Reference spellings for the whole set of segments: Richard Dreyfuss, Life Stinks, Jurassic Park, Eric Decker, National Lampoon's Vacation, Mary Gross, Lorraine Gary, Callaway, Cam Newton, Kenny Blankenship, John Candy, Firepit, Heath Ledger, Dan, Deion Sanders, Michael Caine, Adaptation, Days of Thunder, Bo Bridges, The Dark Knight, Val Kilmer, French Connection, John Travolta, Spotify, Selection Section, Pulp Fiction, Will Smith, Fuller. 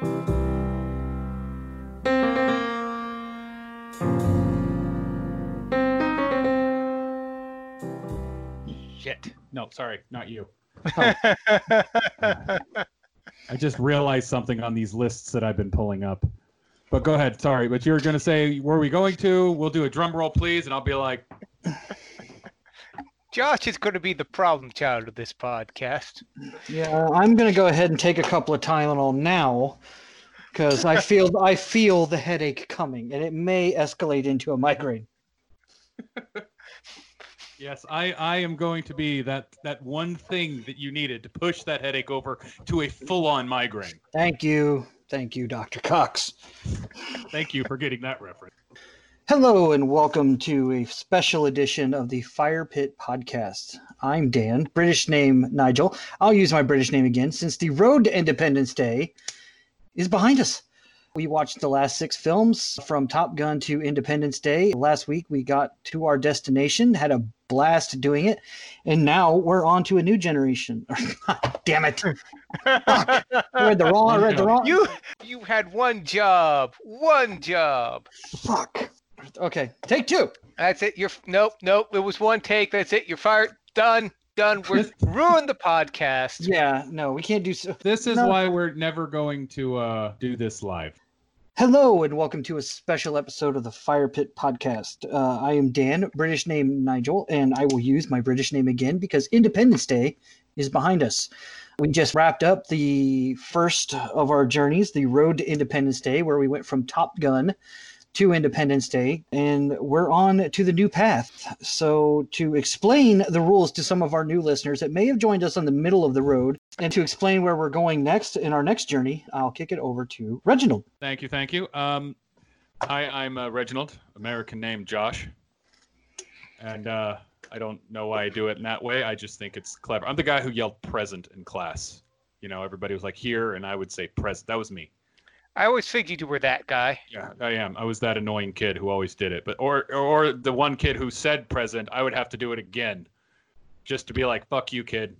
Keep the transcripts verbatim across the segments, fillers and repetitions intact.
Shit. No, sorry, not you. Oh. I just realized something on these lists that I've been pulling up. But go ahead. Sorry, but you were going to say, where are we going to? We'll do a drum roll, please. And I'll be like... Josh is going to be the problem child of this podcast. Yeah, I'm going to go ahead and take a couple of Tylenol now because I feel I feel the headache coming, and it may escalate into a migraine. Yes, I, I am going to be that, that one thing that you needed to push that headache over to a full-on migraine. Thank you. Thank you, Doctor Cox. Thank you for getting that reference. Hello and welcome to a special edition of the Fire Pit Podcast. I'm Dan, British name Nigel. I'll use my British name again since the road to Independence Day is behind us. We watched the last six films from Top Gun to Independence Day. Last week we got to our destination, had a blast doing it, and now we're on to a new generation. Damn it. I read the wrong, I read the wrong. You, you had one job, one job. Fuck. Okay, take two. That's it. You're nope, nope. It was one take. That's it. You're fired. Done, done. We're ruined the podcast. Yeah, no, we can't do so. This is no. why we're never going to uh, do this live. Hello, and welcome to a special episode of the Fire Pit Podcast. Uh, I am Dan, British name Nigel, and I will use my British name again because Independence Day is behind us. We just wrapped up the first of our journeys, the road to Independence Day, where we went from Top Gun to Independence Day, and we're on to the new path. So to explain the rules to some of our new listeners that may have joined us on the middle of the road, and to explain where we're going next in our next journey, I'll kick it over to Reginald. Thank you, thank you. Um, hi, I'm uh, Reginald, American name Josh, and uh, I don't know why I do it in that way. I just think it's clever. I'm the guy who yelled present in class. You know, everybody was like, here, and I would say present. That was me. I always figured you were that guy. Yeah, I am. I was that annoying kid who always did it. But or or the one kid who said present, I would have to do it again just to be like, fuck you, kid.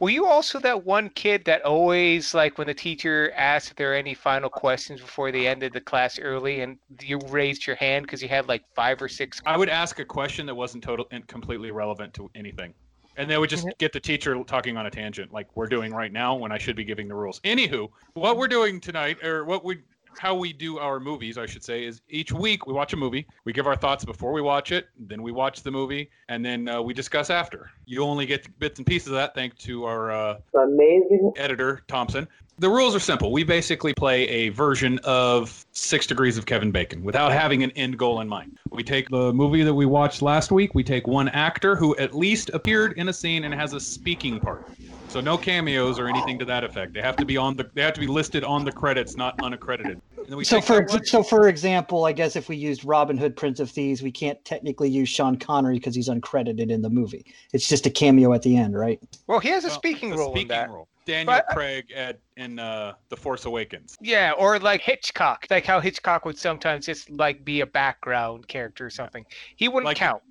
Were you also that one kid that always, like, when the teacher asked if there were any final questions before they ended the class early and you raised your hand because you had, like, five or six? I would ask a question that wasn't total and completely relevant to anything. And they would just get the teacher talking on a tangent like we're doing right now when I should be giving the rules. Anywho, what we're doing tonight, or what we, how we do our movies, I should say, is each week we watch a movie. We give our thoughts before we watch it. Then we watch the movie. And then uh, we discuss after. You only get bits and pieces of that thanks to our uh, amazing editor, Thompson. The rules are simple. We basically play a version of Six Degrees of Kevin Bacon without having an end goal in mind. We take the movie that we watched last week. We take one actor who at least appeared in a scene and has a speaking part. So no cameos or anything to that effect. They have to be on the. They have to be listed on the credits, not unaccredited. And then we so for so for example, I guess if we used Robin Hood, Prince of Thieves, we can't technically use Sean Connery because he's uncredited in the movie. It's just a cameo at the end, right? Well, he has a speaking well, role a speaking in that. Role. Daniel but, Craig at, in uh, The Force Awakens. Yeah, or like Hitchcock. Like how Hitchcock would sometimes just like be a background character or something. He wouldn't like, count.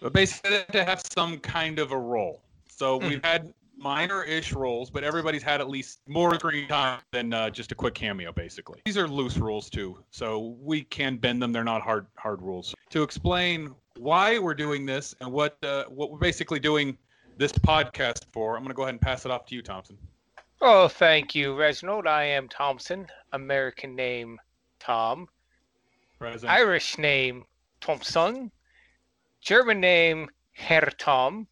But basically, they have to have some kind of a role. So mm. we've had minor-ish roles, but everybody's had at least more screen time than uh, just a quick cameo, basically. These are loose rules, too, so we can bend them. They're not hard hard rules. To explain why we're doing this and what uh, what we're basically doing this podcast for, I'm going to go ahead and pass it off to you, Thompson. Oh, thank you, Reginald. I am Thompson. American name, Tom. Present. Irish name, Thompson. German name, Herr Tom.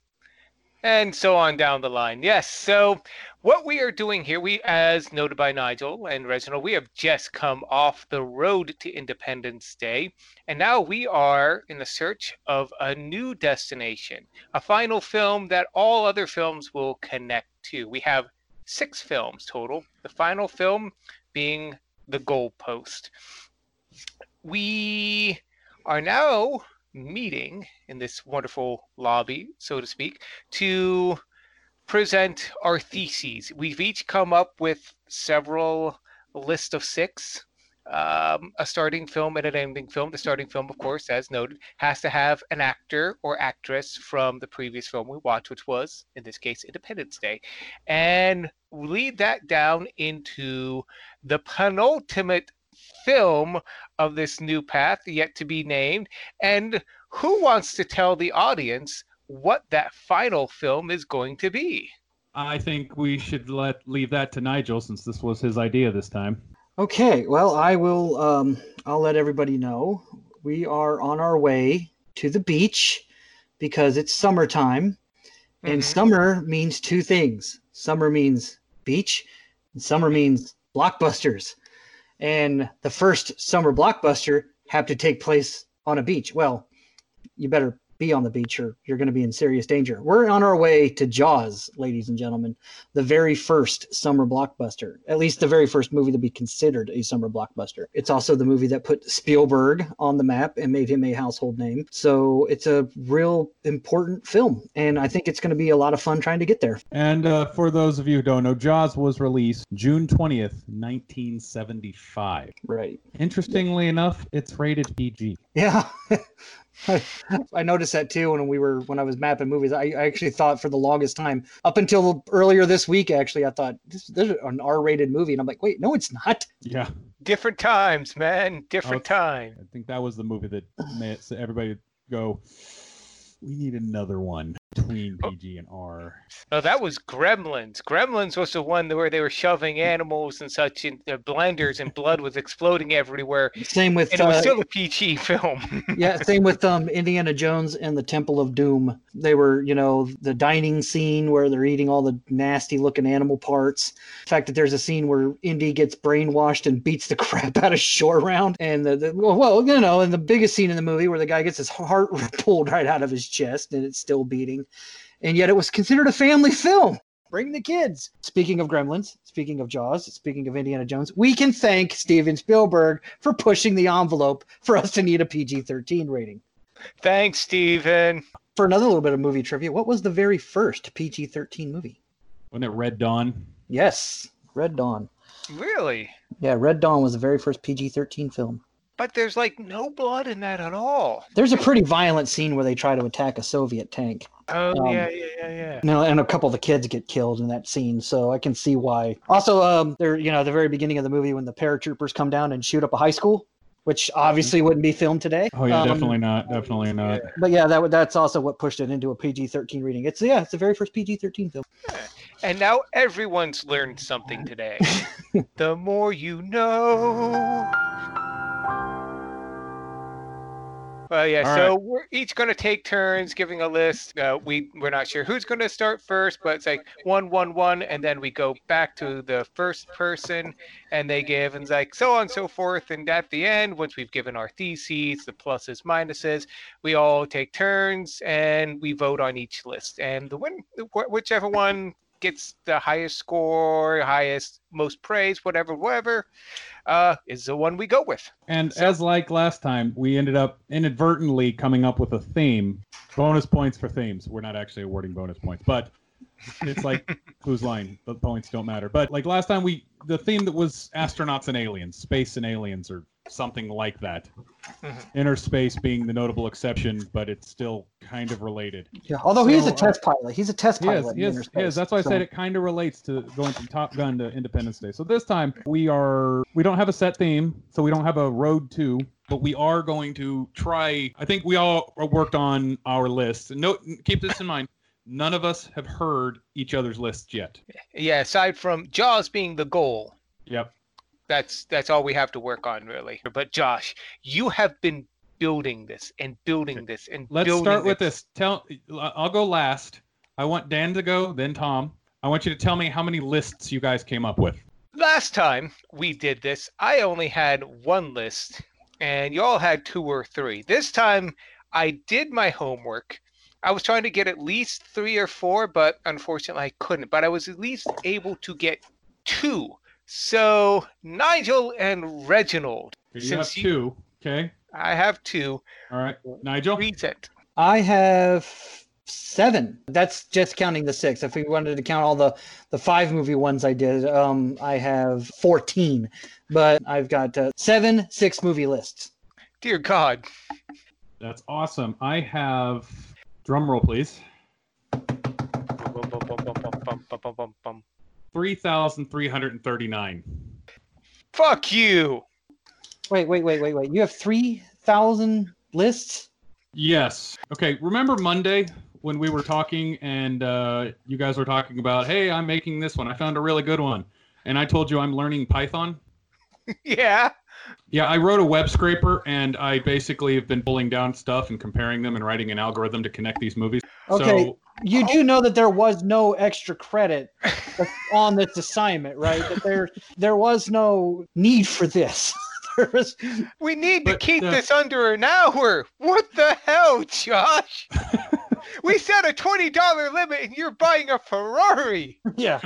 And so on down the line. Yes, so what we are doing here, we, as noted by Nigel and Reginald, we have just come off the road to Independence Day. And now we are in the search of a new destination, a final film that all other films will connect to. We have six films total, the final film being The Goalpost. We are now meeting in this wonderful lobby, so to speak, to present our theses. We've each come up with several, a list of six um, a starting film and an ending film. The starting film, of course, as noted, has to have an actor or actress from the previous film we watched, which was, in this case, Independence Day. And lead that down into the penultimate film of this new path, yet to be named. And who wants to tell the audience what that final film is going to be? I think we should let leave that to Nigel, since this was his idea this time. Okay, well, I will, um, I'll let everybody know. We are on our way to the beach because it's summertime. Mm-hmm. And summer means two things. Summer means beach, and summer means blockbusters. And the first summer blockbuster had to take place on a beach. Well, you better be on the beach or you're going to be in serious danger. We're on our way to Jaws, ladies and gentlemen, the very first summer blockbuster, at least the very first movie to be considered a summer blockbuster. It's also the movie that put Spielberg on the map and made him a household name. So it's a real important film, and I think it's going to be a lot of fun trying to get there. And uh, for those of you who don't know, Jaws was released June twentieth, nineteen seventy-five. Right. Interestingly yeah. enough, it's rated P G. Yeah. I noticed that too when we were when I was mapping movies. I, I actually thought for the longest time, up until earlier this week, actually, I thought this, this is an R-rated movie, and I'm like, wait, no, it's not. Yeah, different times, man, different okay. time. I think that was the movie that made it so everybody go, we need another one between P G and R. Oh, that was Gremlins. Gremlins was the one where they were shoving animals and such in their blenders, and blood was exploding everywhere. Same with and it was uh, still a P G film. Yeah, same with um, Indiana Jones and the Temple of Doom. They were, you know, the dining scene where they're eating all the nasty-looking animal parts. The fact that there's a scene where Indy gets brainwashed and beats the crap out of Short Round, and the, the well, you know, and the biggest scene in the movie where the guy gets his heart pulled right out of his chest and it's still beating. And yet it was considered a family film. Bring the kids. Speaking of Gremlins, speaking of Jaws, speaking of Indiana Jones, we can thank Steven Spielberg for pushing the envelope for us to need a P G thirteen rating. Thanks, Steven. For another little bit of movie trivia, what was the very first P G thirteen movie? Wasn't it Red Dawn? Yes, Red Dawn. Really? Yeah, Red Dawn was the very first P G thirteen film. But there's like no blood in that at all. There's a pretty violent scene where they try to attack a Soviet tank. Oh, um, yeah, yeah, yeah, yeah. No, and a couple of the kids get killed in that scene, so I can see why. Also, um, they're, you know, the very beginning of the movie when the paratroopers come down and shoot up a high school, which obviously wouldn't be filmed today. Oh, yeah, um, definitely not, definitely not. But yeah, that that's also what pushed it into a P G thirteen rating. It's, yeah, it's the very first P G thirteen film. Yeah. And now everyone's learned something today. The more you know... Well, yeah, all so right. We're each going to take turns giving a list. Uh, we, we're not sure who's going to start first, but it's like one, one, one, and then we go back to the first person, and they give, and it's like so on and so forth. And at the end, once we've given our theses, the pluses, minuses, we all take turns, and we vote on each list. And the win, whichever one gets the highest score, highest, most praise, whatever, whatever, uh, is the one we go with. And so, as like last time, we ended up inadvertently coming up with a theme. Bonus points for themes. We're not actually awarding bonus points, but it's like Clue's line, the points don't matter. But like last time, we the theme that was astronauts and aliens, space and aliens, or something like that. Mm-hmm. Inner space being the notable exception, but it's still kind of related. Yeah, although so, he is a test uh, pilot. He's a test pilot. Yes, yes, yes. That's why so. I said it kind of relates to going from Top Gun to Independence Day. So this time we are we don't have a set theme, so we don't have a road to, but we are going to try. I think we all worked on our lists. No, keep this in mind. None of us have heard each other's lists yet. Yeah, aside from Jaws being the goal. Yep. That's that's all we have to work on, really. But Josh, you have been building this and building this and Let's building start with this. this. Tell, I'll go last. I want Dan to go, then Tom. I want you to tell me how many lists you guys came up with. Last time we did this, I only had one list, and you all had two or three. This time, I did my homework. I was trying to get at least three or four, but unfortunately I couldn't. But I was at least able to get two. So, Nigel and Reginald. You since have two, you, okay? I have two. All right, Nigel? Reset. I have seven. That's just counting the six. If we wanted to count all the, the five movie ones I did, um, I have fourteen. But I've got uh, seven six movie lists. Dear God. That's awesome. I have... Drum roll, please. three thousand three hundred thirty-nine. Fuck you! Wait, wait, wait, wait, wait. You have three thousand lists? Yes. Okay, remember Monday when we were talking and uh, you guys were talking about, hey, I'm making this one. I found a really good one. And I told you I'm learning Python? Yeah. Yeah, I wrote a web scraper, and I basically have been pulling down stuff and comparing them and writing an algorithm to connect these movies. Okay, so, you do know that there was no extra credit on this assignment, right? That there there was no need for this. was, we need to keep the, this under an hour. What the hell, Josh? We set a twenty dollars limit, and you're buying a Ferrari. Yeah.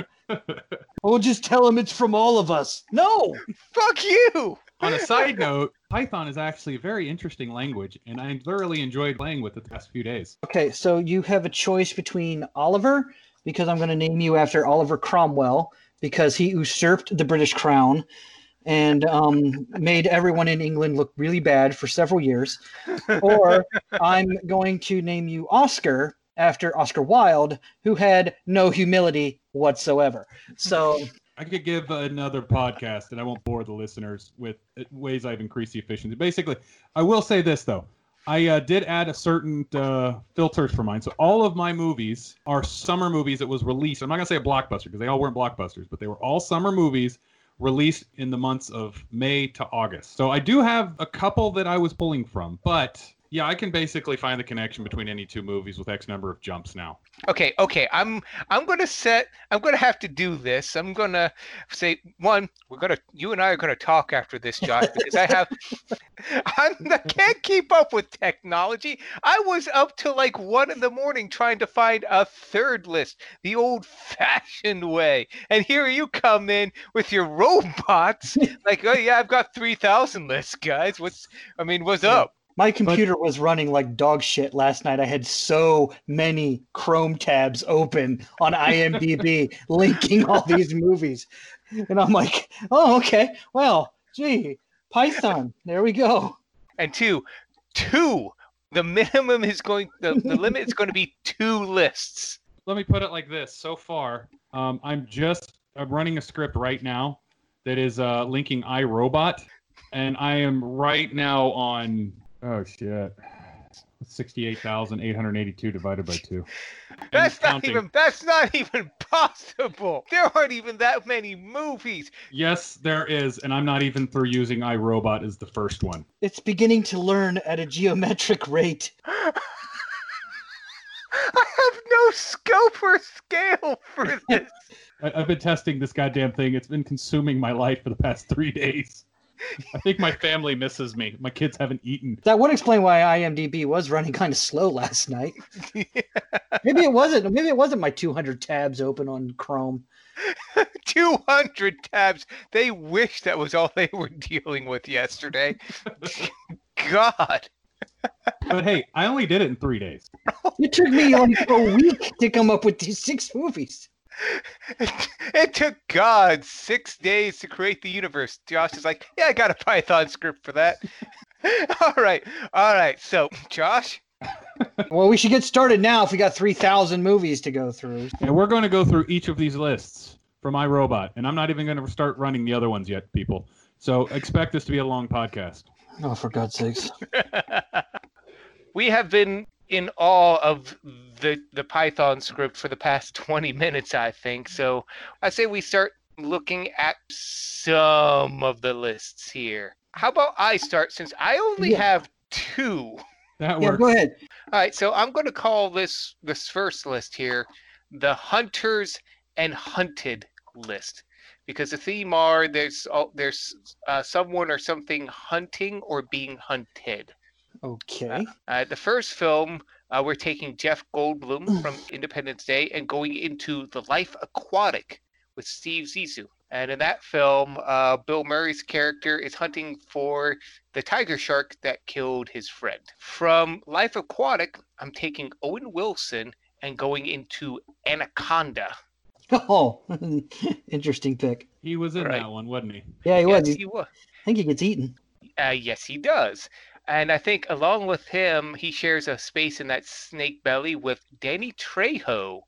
We'll just tell them it's from all of us. No! Fuck you! On a side note, Python is actually a very interesting language, and I thoroughly enjoyed playing with it the past few days. Okay, so you have a choice between Oliver, because I'm going to name you after Oliver Cromwell, because he usurped the British crown and um, made everyone in England look really bad for several years. Or I'm going to name you Oscar, after Oscar Wilde, who had no humility whatsoever. So... I could give another podcast, and I won't bore the listeners with ways I've increased the efficiency. Basically, I will say this, though. I uh, did add a certain uh, filters for mine. So all of my movies are summer movies that was released. I'm not going to say a blockbuster because they all weren't blockbusters, but they were all summer movies released in the months of May to August. So I do have a couple that I was pulling from, but... Yeah, I can basically find the connection between any two movies with X number of jumps now. Okay, okay. I'm I'm gonna set I'm gonna have to do this. I'm gonna say one, we're gonna you and I are gonna talk after this, Josh, because I have I'm, I can't keep up with technology. I was up till like one in the morning trying to find a third list, the old fashioned way. And here you come in with your robots, like, oh yeah, I've got three thousand lists, guys. What's I mean, what's yeah. up? My computer but, was running like dog shit last night. I had so many Chrome tabs open on IMDb linking all these movies. And I'm like, oh, okay. Well, gee, Python. There we go. And two, two, the minimum is going, the, the limit is going to be two lists. Let me put it like this. So far, um, I'm just, I'm running a script right now that is uh, linking iRobot. And I am right now on... Oh, shit. sixty-eight thousand eight hundred eighty-two divided by two. That's not counting. even That's not even possible. There aren't even that many movies. Yes, there is. And I'm not even through using iRobot as the first one. It's beginning to learn at a geometric rate. I have no scope or scale for this. I've been testing this goddamn thing. It's been consuming my life for the past three days. I think my family misses me. My kids haven't eaten. That would explain why IMDb was running kind of slow last night. Yeah. Maybe it wasn't. Maybe it wasn't my two hundred tabs open on Chrome. two hundred tabs. They wish that was all they were dealing with yesterday. God. But hey, I only did it in three days. It took me like a week to come up with these six movies. It, it took God six days to create the universe. Josh is like, yeah, I got a Python script for that. all right, all right. So, Josh? Well, we should get started now if we got three thousand movies to go through. And we're going to go through each of these lists from iRobot. And I'm not even going to start running the other ones yet, people. So expect this to be a long podcast. Oh, for God's sakes. We have been... in awe of the the Python script for the past twenty minutes, I think. So I say we start looking at some of the lists here. How about I start, since I only yeah. have two? That works. Yeah, go ahead. All right, so I'm going to call this this first list here the Hunters and Hunted list, because the theme are there's there's uh, someone or something hunting or being hunted. Okay. Uh, the first film, uh, we're taking Jeff Goldblum from Independence Day and going into The Life Aquatic with Steve Zissou. And in that film, uh, Bill Murray's character is hunting for the tiger shark that killed his friend. From Life Aquatic, I'm taking Owen Wilson and going into Anaconda. Oh, interesting pick. He was in right. that one, wasn't he? Yeah, he yes, was. He, he was. I think he gets eaten. Uh, yes, he does. And I think along with him, he shares a space in that snake belly with Danny Trejo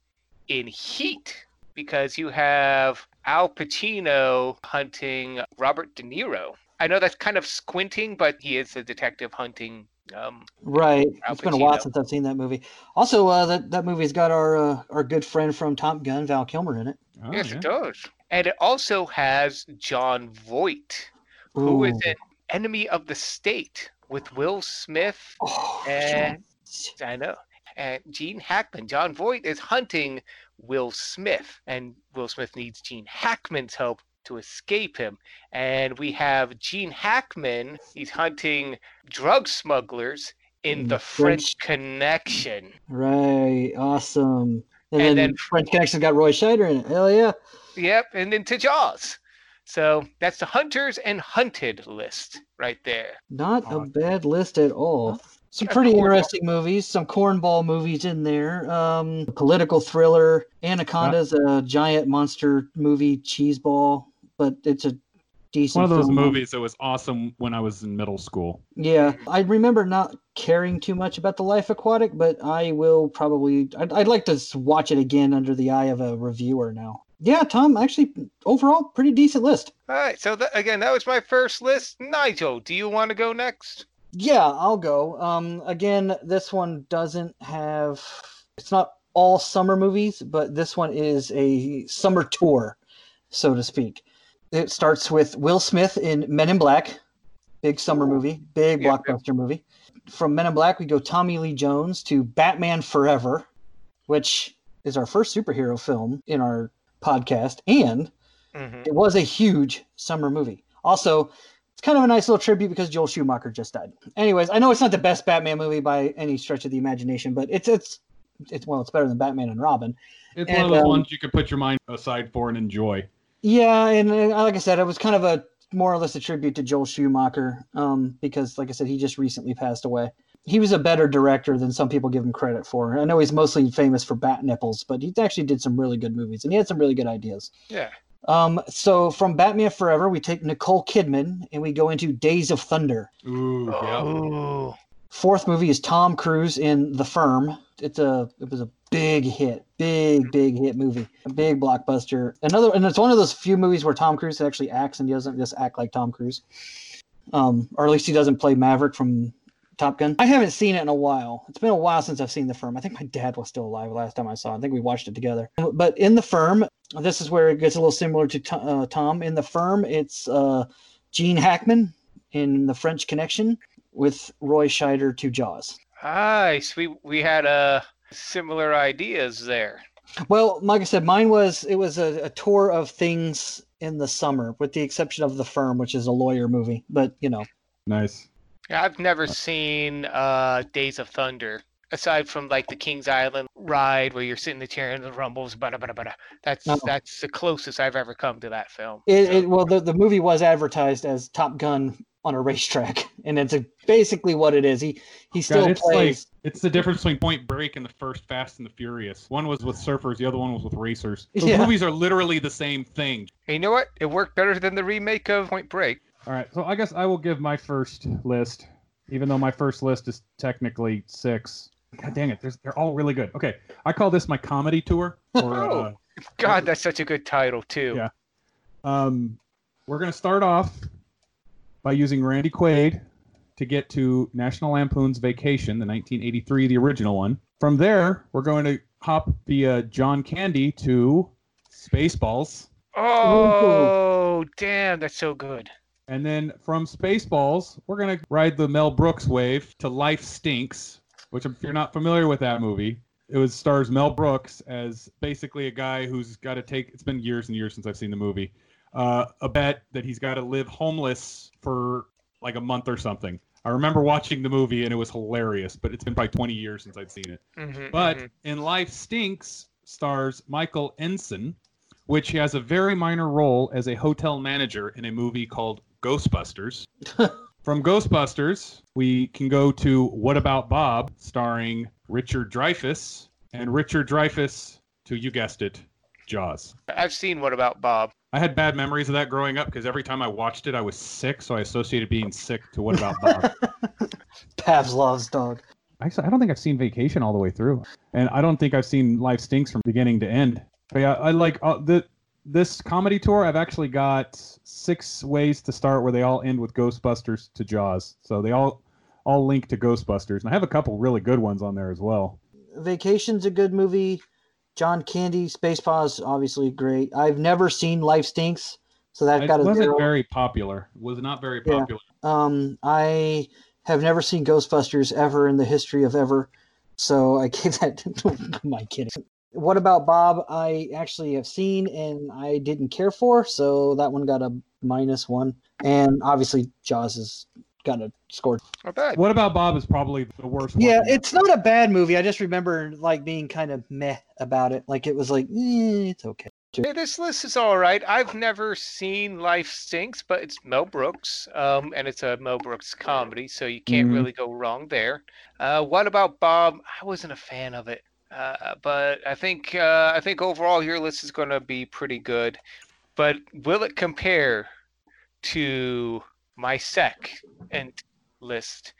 in Heat, because you have Al Pacino hunting Robert De Niro. I know that's kind of squinting, but he is a detective hunting um right. Al it's Pacino. Been a while since I've seen that movie. Also, uh, that, that movie's got our uh, our good friend from Top Gun, Val Kilmer, in it. Oh, yes, yeah. It does. And it also has John Voight, who Ooh. is an enemy of the state with Will Smith oh, and geez. I know. And Gene Hackman. John Voight is hunting Will Smith, and Will Smith needs Gene Hackman's help to escape him. And we have Gene Hackman. He's hunting drug smugglers in The French, French Connection. Right. Awesome. And, and then, then French Connection got Roy Scheider in it. Hell yeah. Yep. And then to Jaws. So that's the Hunters and Hunted list right there. Not oh, a bad list at all. Some pretty interesting movies, some cornball movies in there. Um, political thriller. Anaconda's a giant monster movie cheeseball, but it's a decent one of those film. movies that was awesome when I was in middle school. Yeah, I remember not caring too much about The Life Aquatic, but I will probably... I'd, I'd like to watch it again under the eye of a reviewer now. Yeah, Tom, actually, overall, pretty decent list. All right, so th- again, that was my first list. Nigel, do you want to go next? Yeah, I'll go. Um, again, this one doesn't have... It's not all summer movies, but this one is a summer tour, so to speak. It starts with Will Smith in Men in Black. Big summer movie. Big yeah, blockbuster yeah. movie. From Men in Black, we go Tommy Lee Jones to Batman Forever, which is our first superhero film in our podcast. And mm-hmm. it was a huge summer movie. Also... It's kind of a nice little tribute because Joel Schumacher just died. Anyways, I know it's not the best Batman movie by any stretch of the imagination, but it's it's it's well, it's better than Batman and Robin. It's and, one of those um, ones you could put your mind aside for and enjoy. Yeah, and uh, like I said, it was kind of a more or less a tribute to Joel Schumacher um, because, like I said, he just recently passed away. He was a better director than some people give him credit for. I know he's mostly famous for Bat Nipples, but he actually did some really good movies and he had some really good ideas. Yeah. Um, so from Batman Forever, we take Nicole Kidman and we go into Days of Thunder. Ooh, yeah. Ooh. Fourth movie is Tom Cruise in The Firm. It's a, it was a big hit, big, big hit movie, a big blockbuster. Another, and it's one of those few movies where Tom Cruise actually acts and he doesn't just act like Tom Cruise. Um, or at least he doesn't play Maverick from Top Gun. I haven't seen it in a while. It's been a while since I've seen The Firm. I think my dad was still alive last time I saw it. I think we watched it together. But in The Firm, this is where it gets a little similar to uh, Tom. In The Firm, it's uh, Gene Hackman in The French Connection with Roy Scheider to Jaws. Nice. We, we had uh, similar ideas there. Well, like I said, mine was, it was a, a tour of things in the summer, with the exception of The Firm, which is a lawyer movie. But, you know. Nice. Yeah, I've never seen uh, Days of Thunder, aside from like the Kings Island ride where you're sitting in the chair and the rumbles, bada, bada, bada. That's oh. that's the closest I've ever come to that film. It, so. it, well, the, the movie was advertised as Top Gun on a racetrack, and it's a, basically what it is. He he still God, it's plays. Like, it's the difference between Point Break and the first Fast and the Furious. One was with surfers, the other one was with racers. The yeah. movies are literally the same thing. Hey, you know what? It worked better than the remake of Point Break. All right, so I guess I will give my first list, even though my first list is technically six. God dang it, they're all really good. Okay, I call this my comedy tour. Or, oh, uh, God, that's such a good title, too. Yeah. Um, we're going to start off by using Randy Quaid to get to National Lampoon's Vacation, the nineteen eighty-three, the original one. From there, we're going to hop via John Candy to Spaceballs. Oh, Ooh. damn, that's so good. And then from Spaceballs, we're going to ride the Mel Brooks wave to Life Stinks, which if you're not familiar with that movie, it was stars Mel Brooks as basically a guy who's got to take, it's been years and years since I've seen the movie, uh, a bet that he's got to live homeless for like a month or something. I remember watching the movie and it was hilarious, but it's been probably twenty years since I've seen it. Mm-hmm, but mm-hmm. in Life Stinks stars Michael Ensign, which he has a very minor role as a hotel manager in a movie called Ghostbusters. From Ghostbusters, we can go to What About Bob, starring Richard Dreyfuss. And Richard Dreyfuss, to, you guessed it, Jaws. I've seen What About Bob. I had bad memories of that growing up because every time I watched it, I was sick, so I associated being sick to What About Bob. Pavlov's dog. Actually, I don't think I've seen Vacation all the way through. And I don't think I've seen Life Stinks from beginning to end. But yeah, I like uh, the, this comedy tour. I've actually got six ways to start where they all end with Ghostbusters to Jaws. So they all, all link to Ghostbusters. And I have a couple really good ones on there as well. Vacation's a good movie. John Candy, Spaceballs, obviously great. I've never seen Life Stinks, so that got a zero. It wasn't very popular. It was not very popular. Yeah. Um, I have never seen Ghostbusters ever in the history of ever, so I gave that to my kidding. What About Bob? I actually have seen and I didn't care for, so that one got a minus one. And obviously Jaws has got a score. Not bad. What About Bob is probably the worst one. Yeah, it's not a bad movie. I just remember like being kind of meh about it. Like it was like, eh, it's okay. Hey, this list is all right. I've never seen Life Stinks, but it's Mel Brooks, um, and it's a Mel Brooks comedy, so you can't mm-hmm. really go wrong there. Uh, What About Bob? I wasn't a fan of it. Uh, but I think uh, I think overall your list is going to be pretty good. But will it compare to my second list,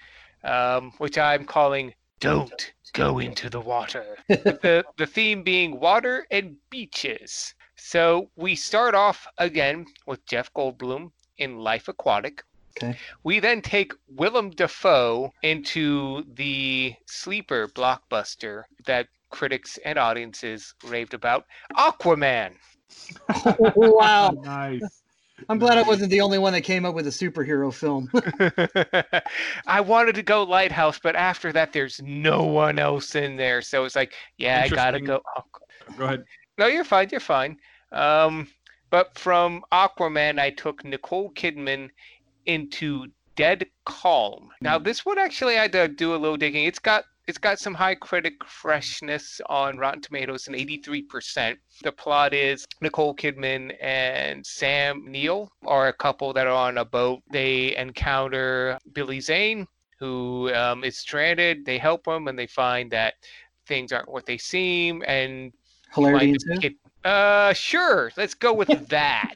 um, which I'm calling Don't Go Into the Water? the, the theme being water and beaches. So we start off again with Jeff Goldblum in Life Aquatic. Okay. We then take Willem Dafoe into the sleeper blockbuster that critics and audiences raved about, Aquaman. Wow. Nice. I'm glad I wasn't the only one that came up with a superhero film. I wanted to go Lighthouse, but after that, there's no one else in there. So it's like, yeah, I got to go. Oh. Go ahead. No, you're fine. You're fine. Um, but from Aquaman, I took Nicole Kidman into Dead Calm. Now, this one actually I had to do a little digging. It's got it's got some high critic freshness on Rotten Tomatoes, and eighty-three percent. The plot is Nicole Kidman and Sam Neill are a couple that are on a boat. They encounter Billy Zane, who um, is stranded. They help him, and they find that things aren't what they seem. And hilarity ensues. Uh, sure. Let's go with that.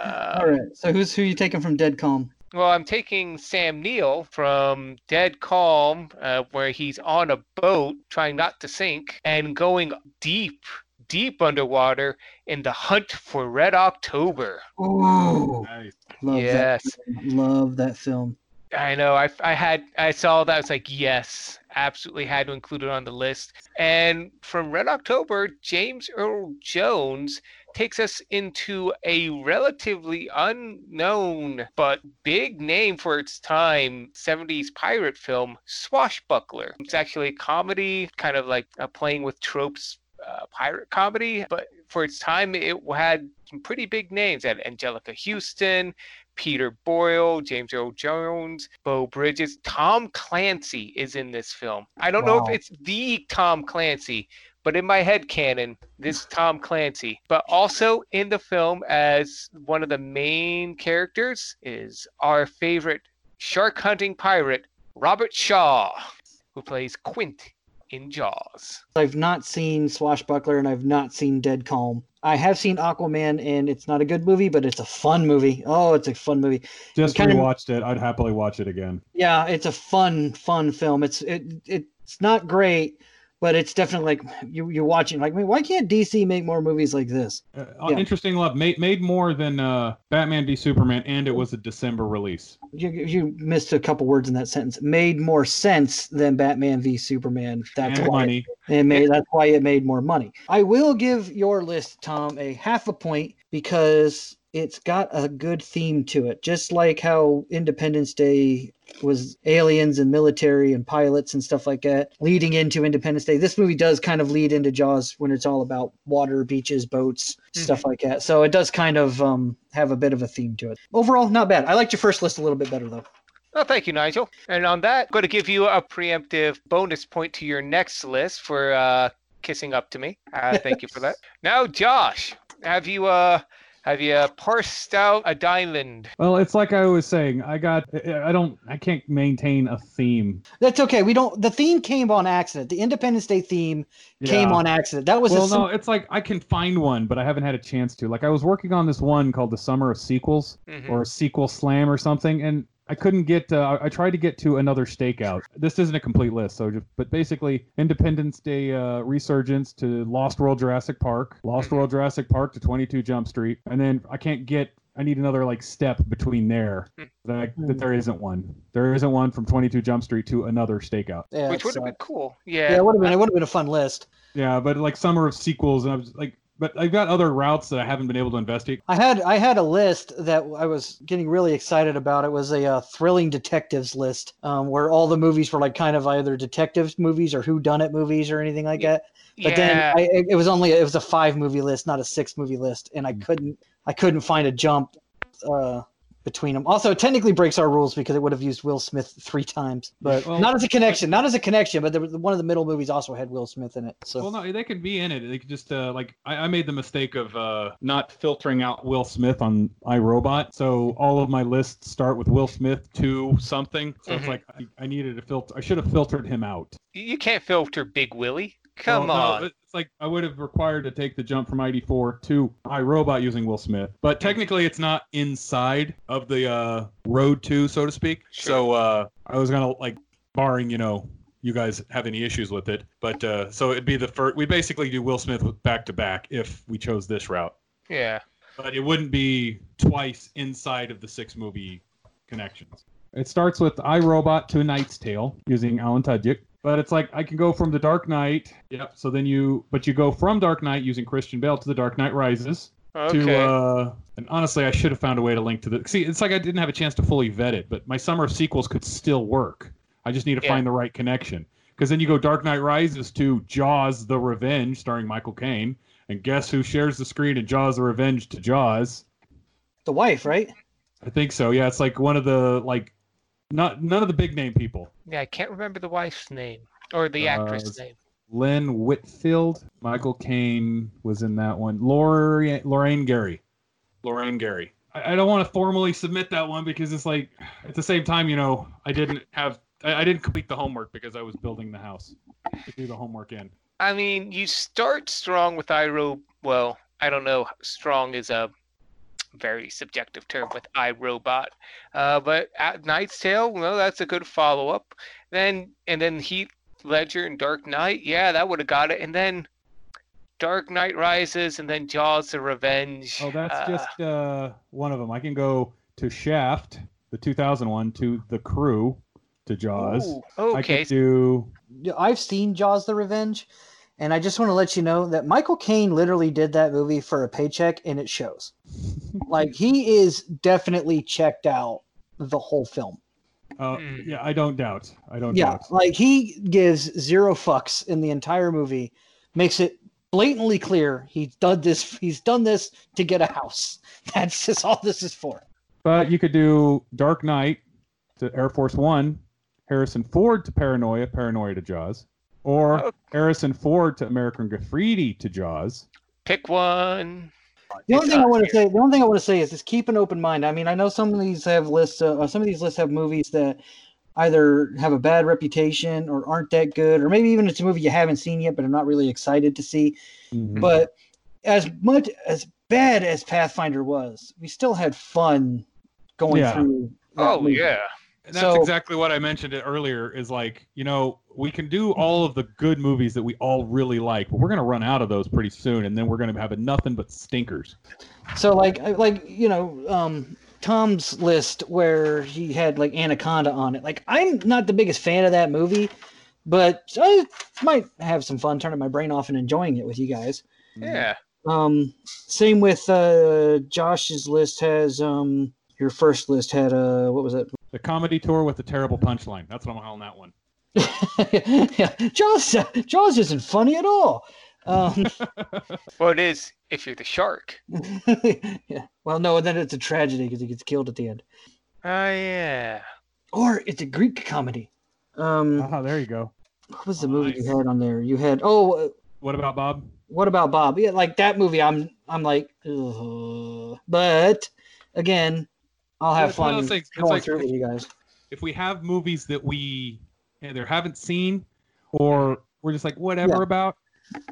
Uh, All right. So who's who are you taking from Dead Calm? Well, I'm taking Sam Neill from Dead Calm, uh, where he's on a boat trying not to sink and going deep, deep underwater in the Hunt for Red October. Ooh. Nice. Love yes. That Love that film. I know. I, I had I saw that. I was like, yes, absolutely had to include it on the list. And from Red October, James Earl Jones takes us into a relatively unknown but big name for its time seventies pirate film, Swashbuckler. It's actually a comedy, kind of like a playing with tropes uh, pirate comedy, but for its time it had some pretty big names. It had Angelica Houston, Peter Boyle, James Earl Jones, Bo Bridges. Tom Clancy is in this film. I don't wow. know if it's the Tom Clancy, but in my head canon, this is Tom Clancy. But also in the film as one of the main characters is our favorite shark hunting pirate, Robert Shaw, who plays Quint in Jaws. I've not seen Swashbuckler and I've not seen Dead Calm. I have seen Aquaman, and it's not a good movie, but it's a fun movie. Oh, it's a fun movie. Just rewatched it. I'd happily watch it again. Yeah, it's a fun, fun film. It's it, it it's not great, but it's definitely like you you're watching like, man, why can't D C make more movies like this? Uh, yeah. Interesting Love made made more than uh, Batman v Superman, and it was a December release. You you missed a couple words in that sentence. Made more sense than Batman v Superman. That's and why money. It, it made that's why it made more money. I will give your list, Tom, a half a point because it's got a good theme to it, just like how Independence Day was aliens and military and pilots and stuff like that leading into Independence Day. This movie does kind of lead into Jaws when it's all about water, beaches, boats, mm-hmm. stuff like that. So it does kind of um, have a bit of a theme to it. Overall, not bad. I liked your first list a little bit better, though. Well, thank you, Nigel. And on that, I'm going to give you a preemptive bonus point to your next list for uh, kissing up to me. Uh, thank you for that. Now, Josh, have you uh, have you uh, parsed out a diamond? Well, it's like I was saying. I got. I don't. I can't maintain a theme. That's okay. We don't. The theme came on accident. The Independence Day theme yeah. came on accident. That was. Well, a sim- no. It's like I can find one, but I haven't had a chance to. Like I was working on this one called The Summer of Sequels mm-hmm. or Sequel Slam or something, and. I couldn't get, uh, I tried to get to Another Stakeout. This isn't a complete list, so just, but basically Independence Day uh, Resurgence to Lost World Jurassic Park, Lost World Jurassic Park to twenty-two Jump Street, and then I can't get, I need another like step between there that, I, that there isn't one. There isn't one from twenty-two Jump Street to Another Stakeout. Yeah, which would have been cool. Yeah, yeah it would have been, it would have been a fun list. Yeah, but like Summer of Sequels, and I was like, but I've got other routes that I haven't been able to investigate. I had I had a list that I was getting really excited about. It was a uh, thrilling detectives list um, where all the movies were like kind of either detectives movies or whodunit movies or anything like that. But yeah. then I, it was only it was a five movie list, not a six movie list, and I couldn't I couldn't find a jump uh, between them. Also, it technically breaks our rules because it would have used Will Smith three times, but well, not as a connection. Not as a connection, but there was, one of the middle movies also had Will Smith in it. So, well, no, they could be in it. They could just uh, like I, I made the mistake of uh, not filtering out Will Smith on iRobot, so all of my lists start with Will Smith to something. So mm-hmm. it's like I, I needed to filter. I should have filtered him out. You can't filter Big Willie. Come well, on. No, it's like I would have required to take the jump from I D four to iRobot using Will Smith. But technically it's not inside of the uh, road to, so to speak. Sure. So uh, I was going to, like, barring, you know, you guys have any issues with it. But uh, so it'd be the first. We basically do Will Smith back to back if we chose this route. Yeah. But it wouldn't be twice inside of the six movie connections. It starts with iRobot to A Knight's Tale using Alan Tudyk. But it's like, I can go from The Dark Knight. Yep. So then you, but you go from Dark Knight using Christian Bale to The Dark Knight Rises. Okay. To, uh, and honestly, I should have found a way to link to the, see, it's like I didn't have a chance to fully vet it, but my Summer of Sequels could still work. I just need to yeah. find the right connection. Because then you go Dark Knight Rises to Jaws the Revenge starring Michael Caine. And guess who shares the screen in Jaws the Revenge to Jaws? The wife, right? I think so. Yeah. It's like one of the, like, Not none of the big name people. Yeah, I can't remember the wife's name or the uh, actress' name. Lynn Whitfield, Michael Caine was in that one. Lori, Lorraine Gary, Lorraine Gary. I, I don't want to formally submit that one because it's like, at the same time, you know, I didn't have, I, I didn't complete the homework because I was building the house to do the homework in. I mean, you start strong with iRobot. Well, I don't know. Strong is a very subjective term with iRobot, uh, but at Knight's Tale, well, that's a good follow-up. Then and then Heath Ledger and Dark Knight, yeah, that would have got it. And then Dark Knight Rises, and then Jaws: The Revenge. Oh, that's uh, just uh, one of them. I can go to Shaft, the two thousand one, to The Crew, to Jaws. Ooh, okay. I could do. I've seen Jaws: The Revenge, and I just want to let you know that Michael Caine literally did that movie for a paycheck, and it shows. Like, he is definitely checked out the whole film. Uh, yeah, I don't doubt. I don't yeah, doubt. Like, he gives zero fucks in the entire movie, makes it blatantly clear he's done this, he's done this to get a house. That's just all this is for. But you could do Dark Knight to Air Force One, Harrison Ford to Paranoia, Paranoia to Jaws. Or okay. Harrison Ford to American Graffiti to Jaws. Pick one. The only it's thing I want to say, the only thing I want to say is just keep an open mind. I mean, I know some of these have lists. Uh, some of these lists have movies that either have a bad reputation or aren't that good, or maybe even it's a movie you haven't seen yet, but I'm not really excited to see. Mm-hmm. But as much as bad as Pathfinder was, we still had fun going yeah. through. Oh movie. yeah. And that's so, exactly what I mentioned earlier is like, you know, we can do all of the good movies that we all really like, but we're going to run out of those pretty soon. And then we're going to have nothing but stinkers. So like, like, you know, um, Tom's list where he had like Anaconda on it. Like, I'm not the biggest fan of that movie, but I might have some fun turning my brain off and enjoying it with you guys. Yeah. Um, same with uh, Josh's list has um, your first list had a, uh, what was it? The comedy tour with a terrible punchline. That's what I'm calling that one. yeah. Jaws, Jaws isn't funny at all. Um, well, it is if you're the shark. yeah. Well, no, and then it's a tragedy because he gets killed at the end. Oh, uh, yeah. Or it's a Greek comedy. Um, oh, there you go. What was the oh, movie nice. you had on there? You had, oh, What About Bob? What About Bob? Yeah, like that movie, I'm I'm like, ugh. But again, I'll have it's fun going it's like, through it with you guys. If we have movies that we either haven't seen or we're just like, whatever yeah. about,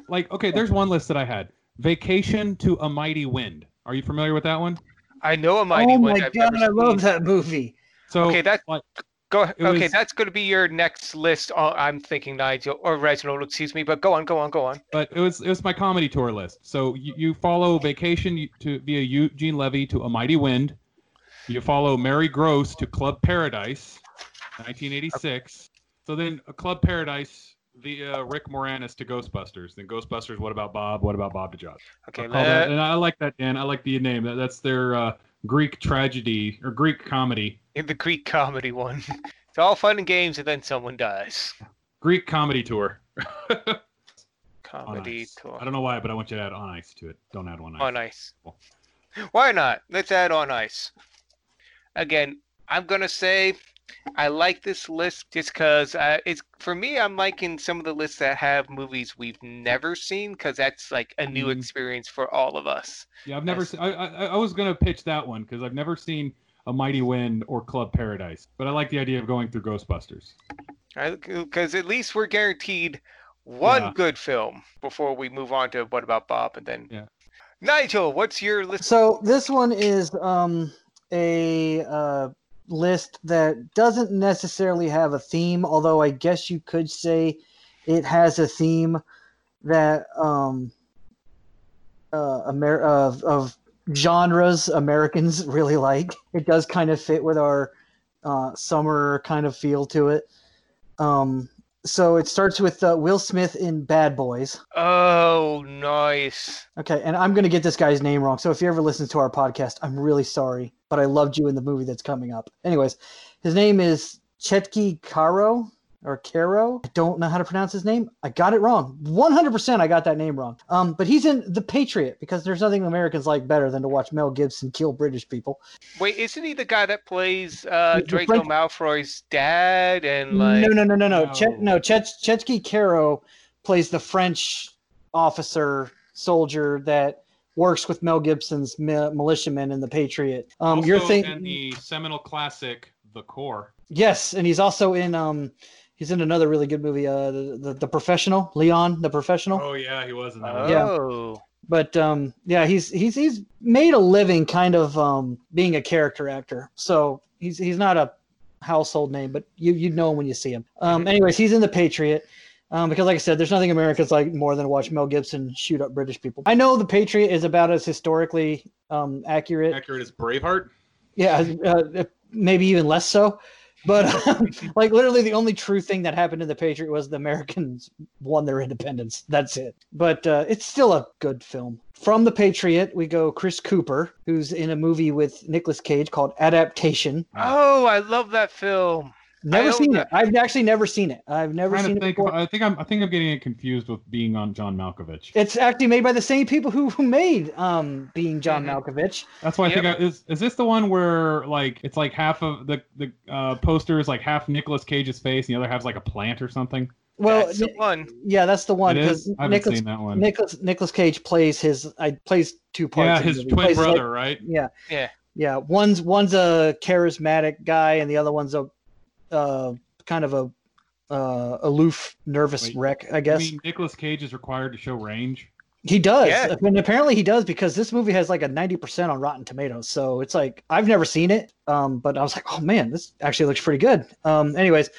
like, okay, there's one list that I had. Vacation to a Mighty Wind. Are you familiar with that one? I know a Mighty oh Wind. Oh my I've God, I love seen. that movie. So okay, that's like, go. Okay, was, that's going to be your next list. I'm thinking Nigel or Reginald, excuse me. But go on, go on, go on. But it was it was my comedy tour list. So you, you follow Vacation to via Eugene Levy to A Mighty Wind. You follow Mary Gross to Club Paradise, nineteen eighty-six. Okay. So then a Club Paradise via Rick Moranis to Ghostbusters. Then Ghostbusters. What About Bob? What About Bob to Jaws? Okay, let... that, and I like that, Dan. I like the name. That, that's their uh, Greek tragedy or Greek comedy. In the Greek comedy one. It's all fun and games, and then someone dies. Greek comedy tour. Comedy tour. I don't know why, but I want you to add On Ice to it. Don't add On Ice. On Ice. Cool. Why not? Let's add On Ice. Again, I'm going to say I like this list just because uh, it's for me, I'm liking some of the lists that have movies we've never seen because that's like a new mm. experience for all of us. Yeah, I've never seen, I, I, I was going to pitch that one because I've never seen A Mighty Wind or Club Paradise. But I like the idea of going through Ghostbusters. Because at least we're guaranteed one yeah. good film before we move on to What About Bob. And then yeah. Nigel, what's your list? So this one is um, a uh, list that doesn't necessarily have a theme, although I guess you could say it has a theme that um, uh, Amer- of, of genres Americans really like. It does kind of fit with our uh, summer kind of feel to it. Um, so it starts with uh, Will Smith in Bad Boys. Oh, nice. Okay, and I'm going to get this guy's name wrong. So if you ever listen to our podcast, I'm really sorry, but I loved you in the movie that's coming up. Anyways, his name is Chetki Caro or Caro. I don't know how to pronounce his name. I got it wrong. one hundred percent I got that name wrong. Um, but he's in The Patriot because there's nothing Americans like better than to watch Mel Gibson kill British people. Wait, isn't he the guy that plays uh, Draco French... Malfoy's dad? And like? No, no, no, no, no. No, Chet, no Chet, Chetki Caro plays the French officer soldier that works with Mel Gibson's mi- militiamen in The Patriot. Um, also you're thinking in the seminal classic, The Corps. Yes, and he's also in... Um, He's in another really good movie, uh, the, the the Professional, Leon, the Professional. Oh yeah, he was in that. Oh. Yeah, but um, yeah, he's he's he's made a living kind of um, being a character actor, so he's he's not a household name, but you you know him when you see him. Um, anyways, he's in The Patriot um, because, like I said, there's nothing Americans like more than to watch Mel Gibson shoot up British people. I know The Patriot is about as historically um, accurate accurate as Braveheart. Yeah, uh, maybe even less so. But um, like literally the only true thing that happened in The Patriot was the Americans won their independence. That's it. But uh, it's still a good film. From The Patriot, we go Chris Cooper, who's in a movie with Nicolas Cage called Adaptation. Oh, I love that film. Never seen that. it. I've actually never seen it. I've never seen it before. I think I'm. I think I'm getting it confused with Being on John Malkovich. It's actually made by the same people who, who made um Being John mm-hmm. Malkovich. That's why I yep. think I, is is this the one where like it's like half of the the uh, poster is like half Nicolas Cage's face and the other half's like a plant or something. Well, that's the one. Yeah, that's the one. It is? I haven't Nicolas, seen that one. Nicolas Nicolas Cage plays his. I plays two parts. Yeah, his twin brother, like, right? Yeah. Yeah. Yeah. One's one's a charismatic guy and the other one's a Uh, kind of a uh, aloof, nervous Wait, wreck, I guess. You mean Nicolas Cage is required to show range? He does. Yeah. I mean, apparently he does because this movie has like a ninety percent on Rotten Tomatoes. So it's like, I've never seen it, um, but I was like, oh man, this actually looks pretty good. Um, anyways,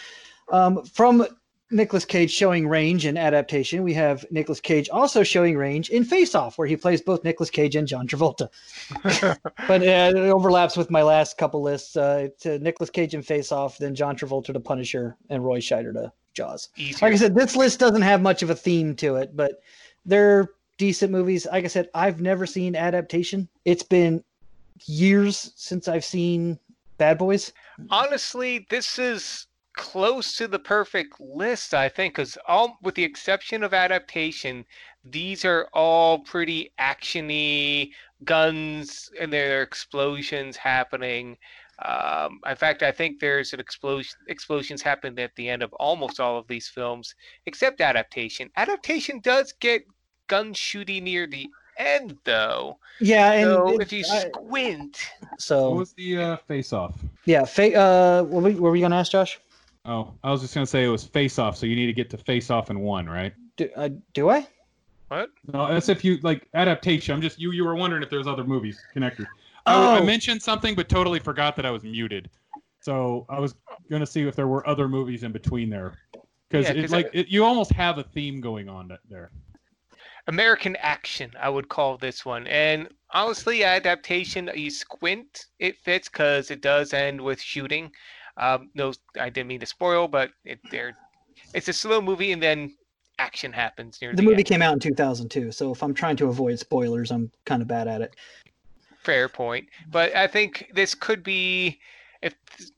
um, from Nicolas Cage showing range in Adaptation, we have Nicolas Cage also showing range in Face Off, where he plays both Nicolas Cage and John Travolta. But uh, it overlaps with my last couple lists. Uh, it's uh, Nicolas Cage in Face Off, then John Travolta to Punisher, and Roy Scheider to Jaws. Easier. Like I said, this list doesn't have much of a theme to it, but they're decent movies. Like I said, I've never seen Adaptation. It's been years since I've seen Bad Boys. Honestly, this is... close to the perfect list, I think, because all with the exception of Adaptation, these are all pretty actiony guns and there are explosions happening. Um, in fact, I think there's an explosion. Explosions happen at the end of almost all of these films, except Adaptation. Adaptation does get gun shooting near the end, though. Yeah, so and it, if you I, squint. So what was the uh, Face Off? Yeah, fa- uh, what were we, were we gonna ask, Josh? Oh, I was just gonna say it was Face Off. So you need to get to Face Off in one, right? Do, uh, do I? What? No, that's if you like Adaptation. I'm just you. You were wondering if there's other movies connected. Oh. I, I mentioned something, but totally forgot that I was muted. So I was going to see if there were other movies in between there, because yeah, it's like it, you almost have a theme going on there. American Action, I would call this one, and honestly, Adaptation. You squint, it fits because it does end with shooting. Um, no, I didn't mean to spoil, but it there, it's a slow movie, and then action happens near the, the movie end. Came out in two thousand two, so if I'm trying to avoid spoilers, I'm kind of bad at it. Fair point. But I think this could be, if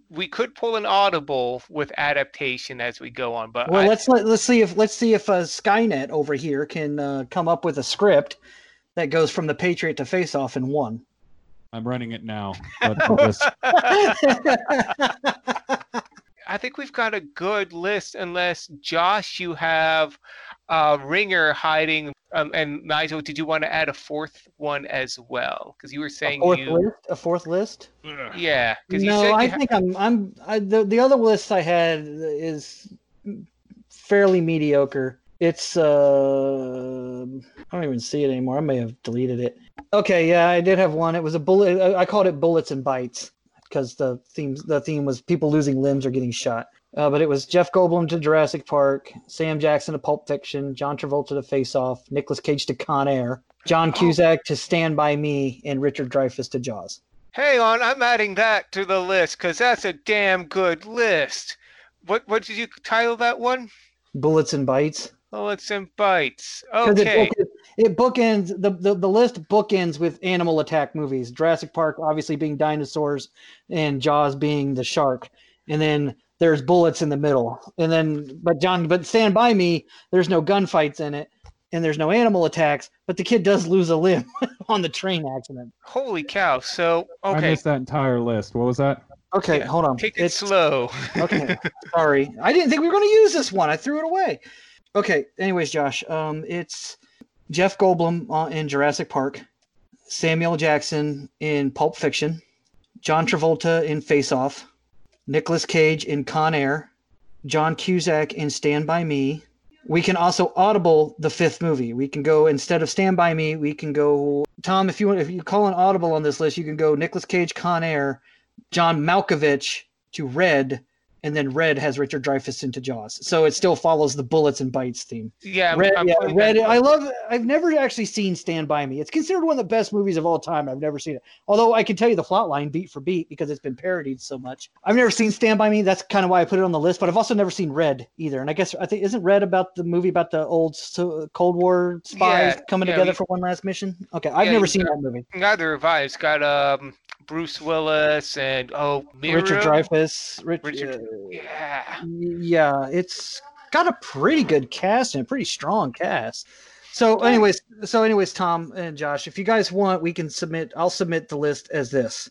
we could pull an audible with Adaptation as we go on. But well, I, let's let, let's see if let's see if uh, Skynet over here can uh, come up with a script that goes from The Patriot to Face Off in one. I'm running it now. I think we've got a good list, unless Josh, you have uh, Ringer hiding. Um, and Nigel, did you want to add a fourth one as well? Because you were saying a fourth you... list. A fourth list. Yeah. No, you said you I ha- think I'm. I'm. I, the the other list I had is fairly mediocre. It's. Uh, I don't even see it anymore. I may have deleted it. Okay. Yeah, I did have one. It was a bullet. I called it Bullets and Bites because the themes. The theme was people losing limbs or getting shot. Uh, but it was Jeff Goldblum to Jurassic Park, Sam Jackson to Pulp Fiction, John Travolta to Face Off, Nicolas Cage to Con Air, John Cusack oh. to Stand By Me, and Richard Dreyfuss to Jaws. Hang on, I'm adding that to the list because that's a damn good list. What what did you title that one? Bullets and Bites. Bullets and Bites. Okay. It, it bookends the, the the list bookends with animal attack movies. Jurassic Park obviously being dinosaurs, and Jaws being the shark, and then. There's bullets in the middle, and then but John, but Stand By Me. There's no gunfights in it, and there's no animal attacks. But the kid does lose a limb on the train accident. Holy cow! So okay, I missed that entire list. What was that? Okay, yeah, hold on. Take it it's, slow. Okay, sorry. I didn't think we were going to use this one. I threw it away. Okay. Anyways, Josh, um, it's Jeff Goldblum in Jurassic Park, Samuel Jackson in Pulp Fiction, John Travolta in Face Off. Nicolas Cage in Con Air, John Cusack in Stand By Me. We can also audible the fifth movie. We can go, instead of Stand By Me, we can go, Tom, if you want, if you call an audible on this list, you can go Nicolas Cage, Con Air, John Malkovich to Red, and then Red has Richard Dreyfuss into Jaws. So it still follows the Bullets and Bites theme. Yeah, Red. I'm, yeah, I'm, Red I'm, I love, I've never actually seen Stand By Me. It's considered one of the best movies of all time. I've never seen it. Although I can tell you the plot line beat for beat because it's been parodied so much. I've never seen Stand By Me. That's kind of why I put it on the list, but I've also never seen Red either. And I guess, I think, isn't Red about the movie about the old so, Cold War spies yeah, coming yeah, together we, for one last mission? Okay, I've yeah, never seen got, that movie. Neither have I. It's got um, Bruce Willis and, oh, Mira? Richard Dreyfuss. Rich, Richard uh, Yeah. Yeah, it's got a pretty good cast and a pretty strong cast. So anyways, so anyways, Tom and Josh, if you guys want, we can submit, I'll submit the list as this.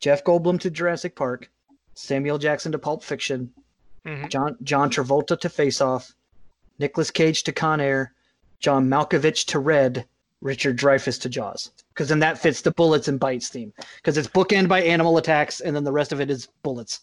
Jeff Goldblum to Jurassic Park, Samuel Jackson to Pulp Fiction, mm-hmm. John John Travolta to Face Off, Nicolas Cage to Con Air, John Malkovich to Red, Richard Dreyfuss to Jaws. Because then that fits the Bullets and Bites theme. Because it's bookend by animal attacks, and then the rest of it is bullets.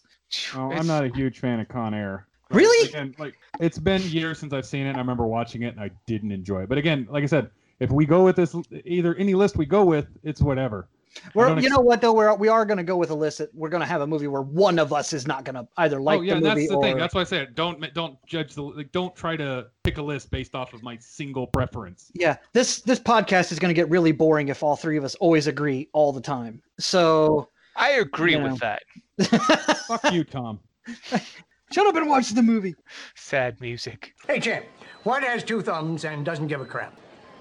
Oh, I'm not a huge fan of Con Air. Like, really? Again, like it's been years since I've seen it. And I remember watching it and I didn't enjoy it. But again, like I said, if we go with this, either any list we go with, it's whatever. We're, you ex- know what though? We're we are going to go with a list that we're going to have a movie where one of us is not going to either like oh, yeah, the movie. Yeah, that's the or... thing. That's why I said don't don't judge the like, don't try to pick a list based off of my single preference. Yeah, this this podcast is going to get really boring if all three of us always agree all the time. So. I agree yeah. with that. Fuck you, Tom. Shut up and watch the movie. Sad music. Hey, champ. What has two thumbs and doesn't give a crap?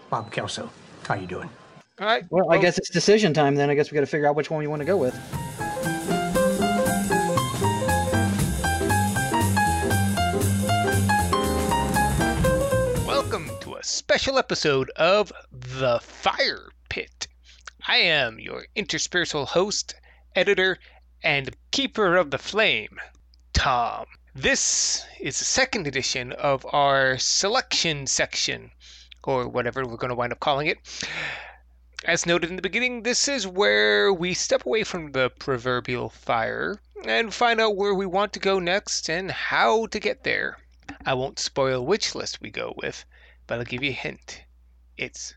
Bob Kelso. How you doing? All right. Well, well I guess it's decision time then. I guess we got to figure out which one we want to go with. Welcome to a special episode of The Fire Pit. I am your interspiritual host, editor, and Keeper of the Flame, Tom. This is the second edition of our selection section, or whatever we're going to wind up calling it. As noted in the beginning, this is where we step away from the proverbial fire and find out where we want to go next and how to get there. I won't spoil which list we go with, but I'll give you a hint. It's...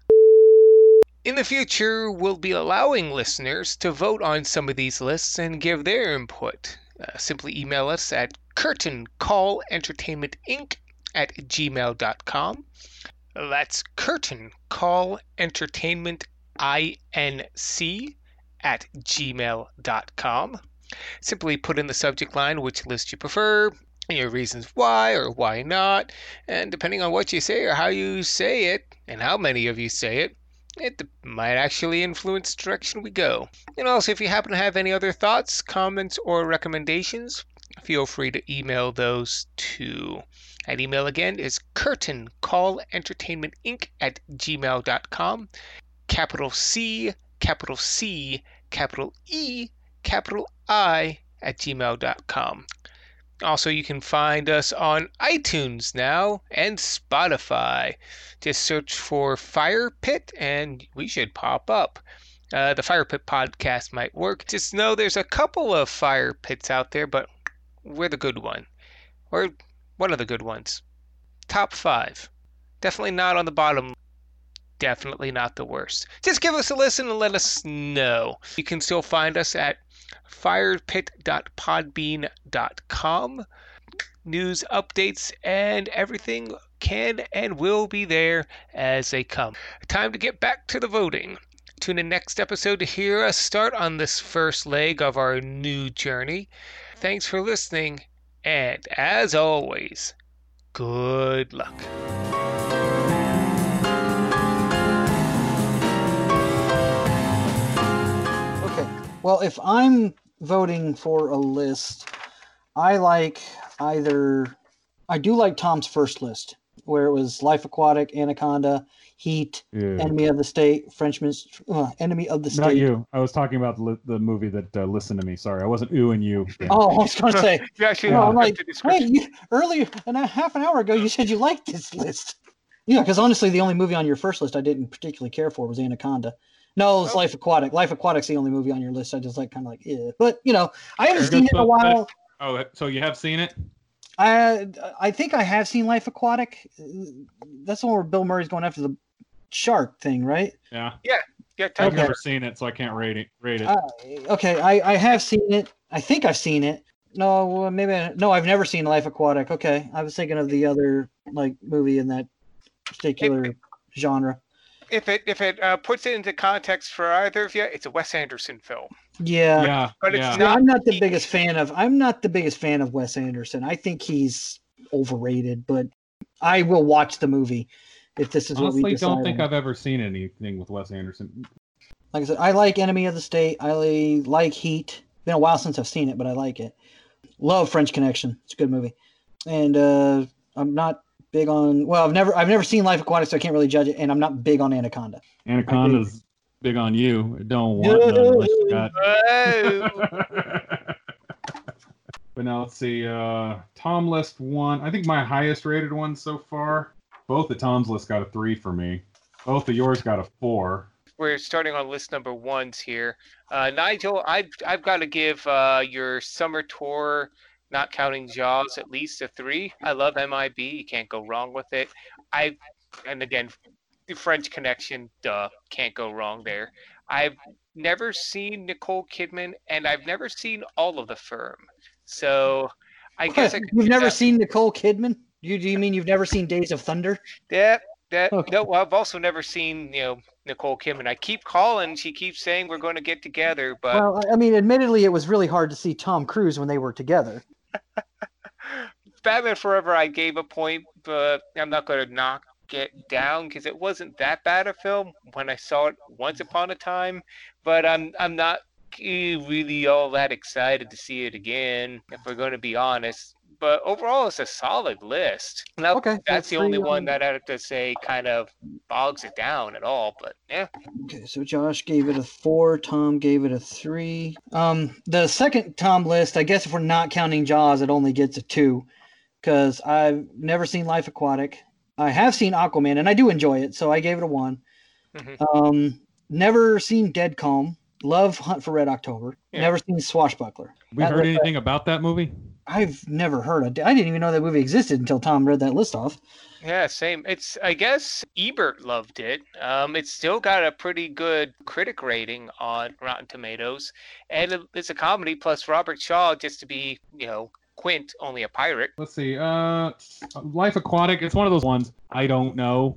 In the future, we'll be allowing listeners to vote on some of these lists and give their input. Uh, simply email us at curtain call entertainment inc at gmail dot com. That's curtain call entertainment inc at gmail dot com. Simply put in the subject line which list you prefer, your reasons why or why not, and depending on what you say or how you say it, and how many of you say it, it might actually influence the direction we go. And also, if you happen to have any other thoughts, comments, or recommendations, feel free to email those too. That email again is curtain call entertainment inc at gmail dot com. Capital C, capital C, capital E, capital I at gmail dot com. Also, you can find us on iTunes now and Spotify. Just search for Fire Pit and we should pop up. Uh, the Fire Pit podcast might work. Just know there's a couple of Fire Pits out there, but we're the good one. Or one of the good ones. Top five. Definitely not on the bottom. Definitely not the worst. Just give us a listen and let us know. You can still find us at firepit dot podbean dot com. News, updates, and everything can and will be there as they come. Time to get back to the voting. Tune in next episode to hear us start on this first leg of our new journey. Thanks for listening, and as always, good luck. Well, if I'm voting for a list, I like either – I do like Tom's first list, where it was Life Aquatic, Anaconda, Heat, yeah. Enemy of the State, Frenchman uh, – Enemy of the State. Not you. I was talking about the, the movie that uh, Listen to Me. Sorry, I wasn't ooh and you. Yeah. Oh, I was going to say. You actually no, I'm like, wait, you, earlier – half an hour ago, you said you liked this list. Yeah, because honestly, the only movie on your first list I didn't particularly care for was Anaconda. No, it's oh. Life Aquatic. Life Aquatic's the only movie on your list. I just like kind of like, yeah. But you know, I haven't seen it in a while. Oh, so you have seen it? I I think I have seen Life Aquatic. That's the one where Bill Murray's going after the shark thing, right? Yeah. Yeah. Yeah. I've okay. never seen it, so I can't rate it. Rate it. Uh, okay, I, I have seen it. I think I've seen it. No, maybe I, no. I've never seen Life Aquatic. Okay, I was thinking of the other like movie in that particular it, genre. If it if it uh, puts it into context for either of you, it's a Wes Anderson film. Yeah, yeah. But it's yeah. Not I'm not the biggest fan of. I'm not the biggest fan of Wes Anderson. I think he's overrated, but I will watch the movie if this is honestly, what we decide. Honestly, don't think on. I've ever seen anything with Wes Anderson. Like I said, I like Enemy of the State. I like Heat. It's been a while since I've seen it, but I like it. Love French Connection. It's a good movie, and uh, I'm not. Big on well, I've never I've never seen Life Aquatic, so I can't really judge it, and I'm not big on Anaconda. Anaconda's big on you. Don't want unless you got. But now let's see. Uh, Tom list one. I think my highest rated one so far. Both of Tom's list got a three for me. Both of yours got a four. We're starting on list number ones here. Uh, Nigel, I've I've got to give uh, your summer tour. Not counting Jaws, at least a three. I love M I B. You can't go wrong with it. I, and again, the French Connection, duh, can't go wrong there. I've never seen Nicole Kidman, and I've never seen all of The Firm. So I what? guess I could you've never that. seen Nicole Kidman. You do you mean you've never seen Days of Thunder? Yeah, that okay. no. I've also never seen you know Nicole Kidman. I keep calling. She keeps saying we're going to get together, but well, I mean, admittedly, it was really hard to see Tom Cruise when they were together. Batman Forever, I gave a point, but I'm not going to knock it down because it wasn't that bad a film when I saw it once upon a time. But I'm I'm not really all that excited to see it again. If we're going to be honest, but overall, it's a solid list. Now, okay, that's the only one that I have to say kind of bogs it down at all. But yeah. Okay, so Josh gave it a four. Tom gave it a three. Um, the second Tom list, I guess if we're not counting Jaws, it only gets a two, because I've never seen Life Aquatic. I have seen Aquaman, and I do enjoy it, so I gave it a one. Mm-hmm. Um, never seen Dead Calm. Love Hunt for Red October. Yeah. Never seen Swashbuckler. We that heard anything like, about that movie? I've never heard. I didn't even know that movie existed until Tom read that list off. Yeah, same. It's I guess Ebert loved it. Um, it's still got a pretty good critic rating on Rotten Tomatoes, and it's a comedy. Plus Robert Shaw, just to be, you know, Quint, only a pirate. Let's see. Uh, Life Aquatic. It's one of those ones I don't know.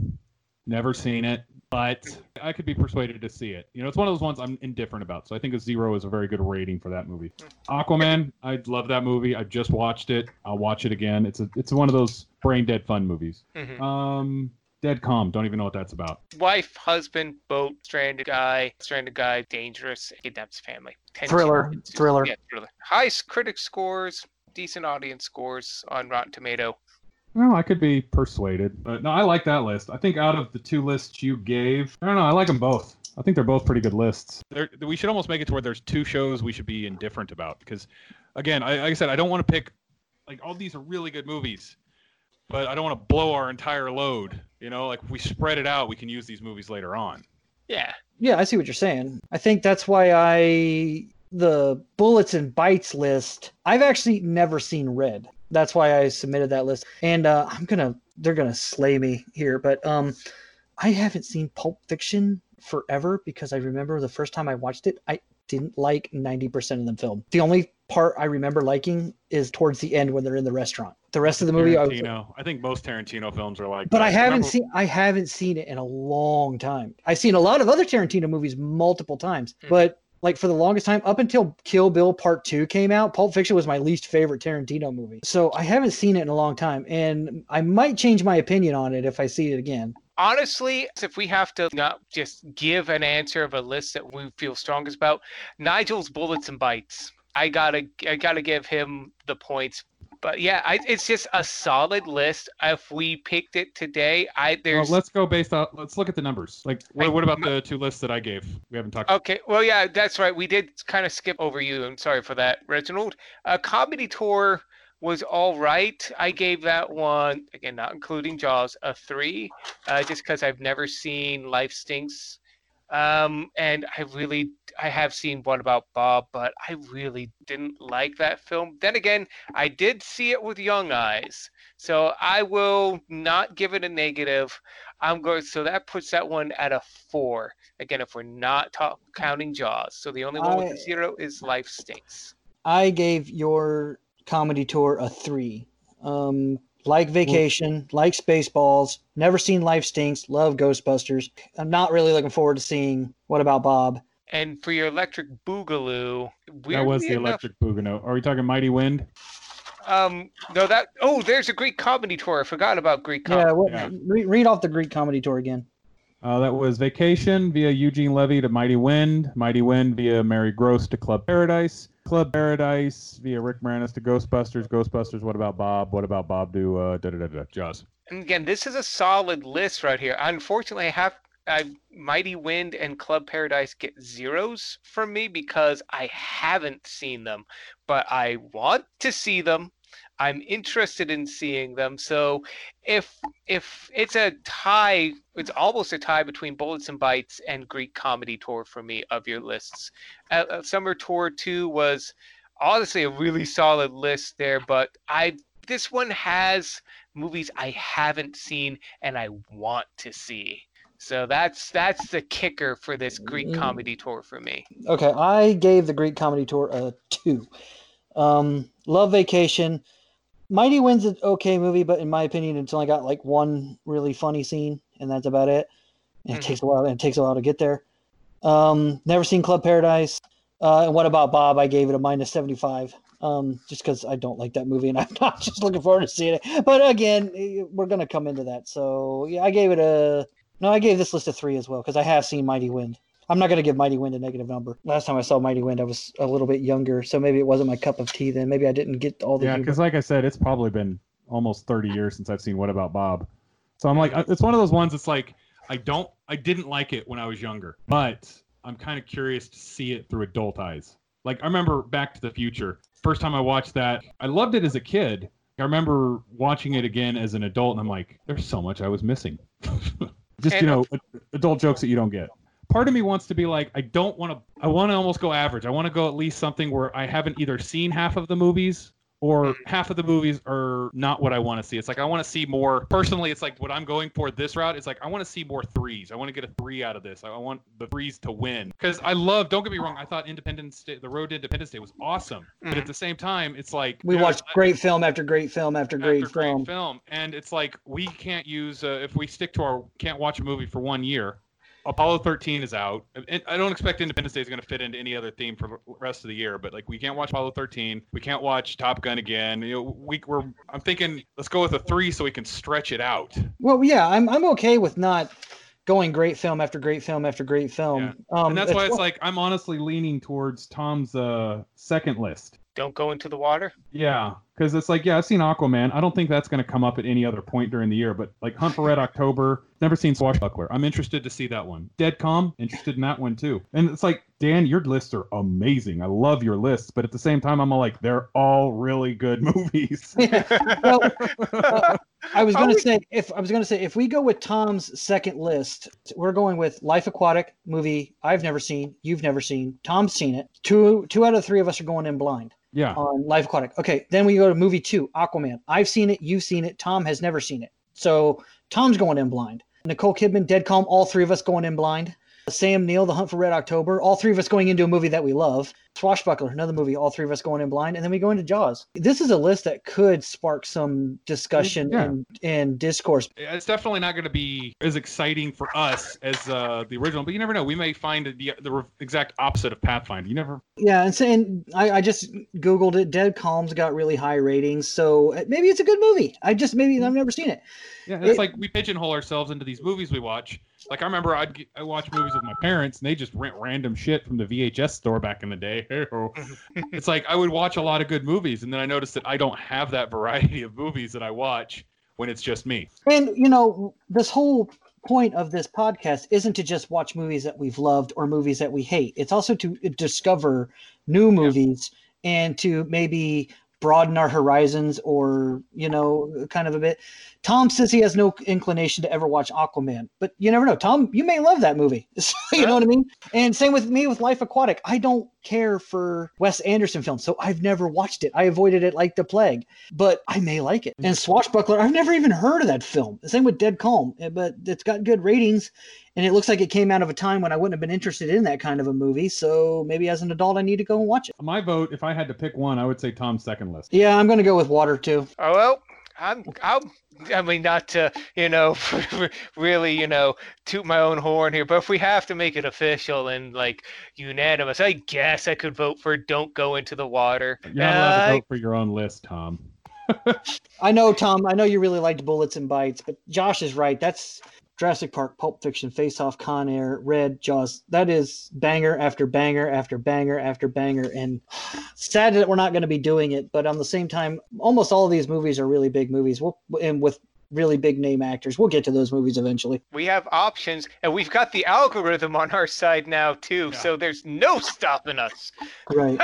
Never seen it. But I could be persuaded to see it. You know, it's one of those ones I'm indifferent about. So I think a zero is a very good rating for that movie. Aquaman, I love that movie. I just watched it. I'll watch it again. It's a, it's one of those brain dead fun movies. Mm-hmm. Um, Dead Calm. Don't even know what that's about. Wife, husband, boat, stranded guy, stranded guy, dangerous, kidnaps family. Tension. Thriller, thriller. Yeah, thriller. High critic scores, decent audience scores on Rotten Tomato. Well, I could be persuaded, but no, I like that list. I think out of the two lists you gave, I don't know, I like them both. I think they're both pretty good lists. There, we should almost make it to where there's two shows we should be indifferent about, because, again, I, like I said, I don't want to pick, like, all these are really good movies, but I don't want to blow our entire load. You know, like, if we spread it out, we can use these movies later on. Yeah. Yeah, I see what you're saying. I think that's why I, the Bullets and Bites list, I've actually never seen Red. That's why I submitted that list. And uh, I'm going to, they're going to slay me here. But um, I haven't seen Pulp Fiction forever, because I remember the first time I watched it, I didn't like ninety percent of the film. The only part I remember liking is towards the end when they're in the restaurant. The rest of the movie, I was like, I think most Tarantino films are like, but that. I haven't remember... seen, I haven't seen it in a long time. I've seen a lot of other Tarantino movies multiple times, mm. but like, for the longest time, up until Kill Bill Part two came out, Pulp Fiction was my least favorite Tarantino movie. So I haven't seen it in a long time, and I might change my opinion on it if I see it again. Honestly, if we have to not just give an answer of a list that we feel strongest about, Nigel's Bullets and Bites. I gotta, I gotta give him the points. But yeah, I, it's just a solid list. If we picked it today, I there's. Well, let's go based on. Let's look at the numbers. Like, what, I, what about my, the two lists that I gave? We haven't talked. Okay. About. Well, yeah, that's right. We did kind of skip over you. I'm sorry for that, Reginald. A uh, Comedy Tour was all right. I gave that one, again, not including Jaws, a three, uh, just because I've never seen Life Stinks. Um, and I really, I have seen What About Bob, but I really didn't like that film. Then again, I did see it with young eyes, so I will not give it a negative. I'm going, so that puts that one at a four. Again, if we're not ta- counting Jaws, so the only one I, with a zero is Life Stinks. I gave your Comedy Tour a three. Um, Like Vacation, like Spaceballs, never seen Life Stinks, love Ghostbusters. I'm not really looking forward to seeing What About Bob. And for your Electric Boogaloo, that was the enough, Electric Boogaloo. Are we talking Mighty Wind? Um, no, that. Oh, there's a Greek Comedy Tour. I forgot about Greek Comedy. Yeah, well, yeah. Re- read off the Greek Comedy Tour again. Uh, that was Vacation via Eugene Levy to Mighty Wind, Mighty Wind via Mary Gross to Club Paradise, Club Paradise via Rick Moranis to Ghostbusters, Ghostbusters, What About Bob, What About Bob to uh, da-da-da-da, Jaws. And again, this is a solid list right here. Unfortunately, I have I, Mighty Wind and Club Paradise get zeros from me because I haven't seen them, but I want to see them. I'm interested in seeing them. So if if it's a tie, it's almost a tie between Bullets and Bites and Greek Comedy Tour for me of your lists. Uh, Summer Tour two was honestly a really solid list there, but I this one has movies I haven't seen and I want to see. So that's that's the kicker for this Greek Comedy Tour for me. Okay, I gave the Greek Comedy Tour a two. Um, Love Vacation. Mighty Wind's an okay movie, but in my opinion, it's only got like one really funny scene, and that's about it. And it mm-hmm. takes a while, and it takes a while to get there. Um, never seen Club Paradise. Uh, and What About Bob? I gave it a minus seventy-five, um, just because I don't like that movie, and I'm not just looking forward to seeing it. But again, we're gonna come into that. So yeah, I gave it a no. I gave this list a three as well because I have seen Mighty Wind. I'm not going to give Mighty Wind a negative number. Last time I saw Mighty Wind, I was a little bit younger, so maybe it wasn't my cup of tea then. Maybe I didn't get all the yeah, because like I said, it's probably been almost thirty years since I've seen What About Bob. So I'm like, it's one of those ones that's like, I don't, I didn't like it when I was younger, but I'm kind of curious to see it through adult eyes. Like, I remember Back to the Future. First time I watched that, I loved it as a kid. I remember watching it again as an adult, and I'm like, there's so much I was missing. Just, you know, adult jokes that you don't get. Part of me wants to be like, I don't want to, I want to almost go average. I want to go at least something where I haven't either seen half of the movies or half of the movies are not what I want to see. It's like, I want to see more. Personally, it's like what I'm going for this route. It's like, I want to see more threes. I want to get a three out of this. I want the threes to win. Because I love, don't get me wrong, I thought Independence Day, The Road to Independence Day was awesome. Mm. But at the same time, it's like... We watched I, great film after great film after, after great film. Great film. And it's like, we can't use, uh, if we stick to our, can't watch a movie for one year, Apollo thirteen is out. I don't expect Independence Day is going to fit into any other theme for the rest of the year, but like we can't watch Apollo thirteen. We can't watch Top Gun again. You know, we, we're. I'm thinking let's go with a three so we can stretch it out. Well, yeah, I'm I'm okay with not going great film after great film after great film. Yeah. Um, and that's, that's why it's what... like I'm honestly leaning towards Tom's uh, second list. Don't go into the water. Yeah, because it's like, yeah, I've seen Aquaman. I don't think that's going to come up at any other point during the year. But like Hunt for Red October, never seen Swashbuckler. I'm interested to see that one. Dead Calm, interested in that one too. And it's like, Dan, your lists are amazing. I love your lists, but at the same time, I'm like, they're all really good movies. Yeah. Well, uh, I was going to say if I was going to say if we go with Tom's second list, we're going with Life Aquatic, movie I've never seen, you've never seen, Tom's seen it. Two two out of three of us are going in blind. Yeah. On Life Aquatic. Okay. Then we go to movie two, Aquaman. I've seen it. You've seen it. Tom has never seen it. So Tom's going in blind. Nicole Kidman, Dead Calm, all three of us going in blind. Sam Neill, The Hunt for Red October, all three of us going into a movie that we love. Swashbuckler, another movie, all three of us going in blind. And then we go into Jaws. This is a list that could spark some discussion yeah. and, and discourse. It's definitely not going to be as exciting for us as uh, the original, but you never know. We may find the, the exact opposite of Pathfinder. You never... Yeah, and, so, and I, I just Googled it. Dead Calm's got really high ratings, so maybe it's a good movie. I just, maybe I've never seen it. Yeah, it's it, like we pigeonhole ourselves into these movies we watch. Like I remember I'd get, I watch movies with my parents and they just rent random shit from the V H S store back in the day. It's like I would watch a lot of good movies and then I noticed that I don't have that variety of movies that I watch when it's just me. And you know, this whole point of this podcast isn't to just watch movies that we've loved or movies that we hate. It's also to discover new movies yeah. and to maybe broaden our horizons or, you know, kind of a bit. Tom says he has no inclination to ever watch Aquaman, but you never know. Tom, you may love that movie. You know what I mean? And same with me with Life Aquatic. I don't care for Wes Anderson films, so I've never watched it. I avoided it like the plague, but I may like it. And Swashbuckler, I've never even heard of that film. Same with Dead Calm, but it's got good ratings, and it looks like it came out of a time when I wouldn't have been interested in that kind of a movie, so maybe as an adult I need to go and watch it. My vote, if I had to pick one, I would say Tom's second list. Yeah, I'm going to go with Water, too. Oh, well, I'm... I'm... I mean, not to, you know, really, you know, toot my own horn here, but if we have to make it official and, like, unanimous, I guess I could vote for Don't Go Into the Water. You're not allowed uh, to vote for your own list, Tom. I know, Tom. I know you really liked Bullets and Bites, but Josh is right. That's Jurassic Park, Pulp Fiction, Face Off, Con Air, Red, Jaws. That is banger after banger after banger after banger. And sad that we're not going to be doing it, but on the same time, almost all of these movies are really big movies. We'll, and with really big name actors. We'll get to those movies eventually. We have options, and we've got the algorithm on our side now, too, yeah. So there's no stopping us. Right.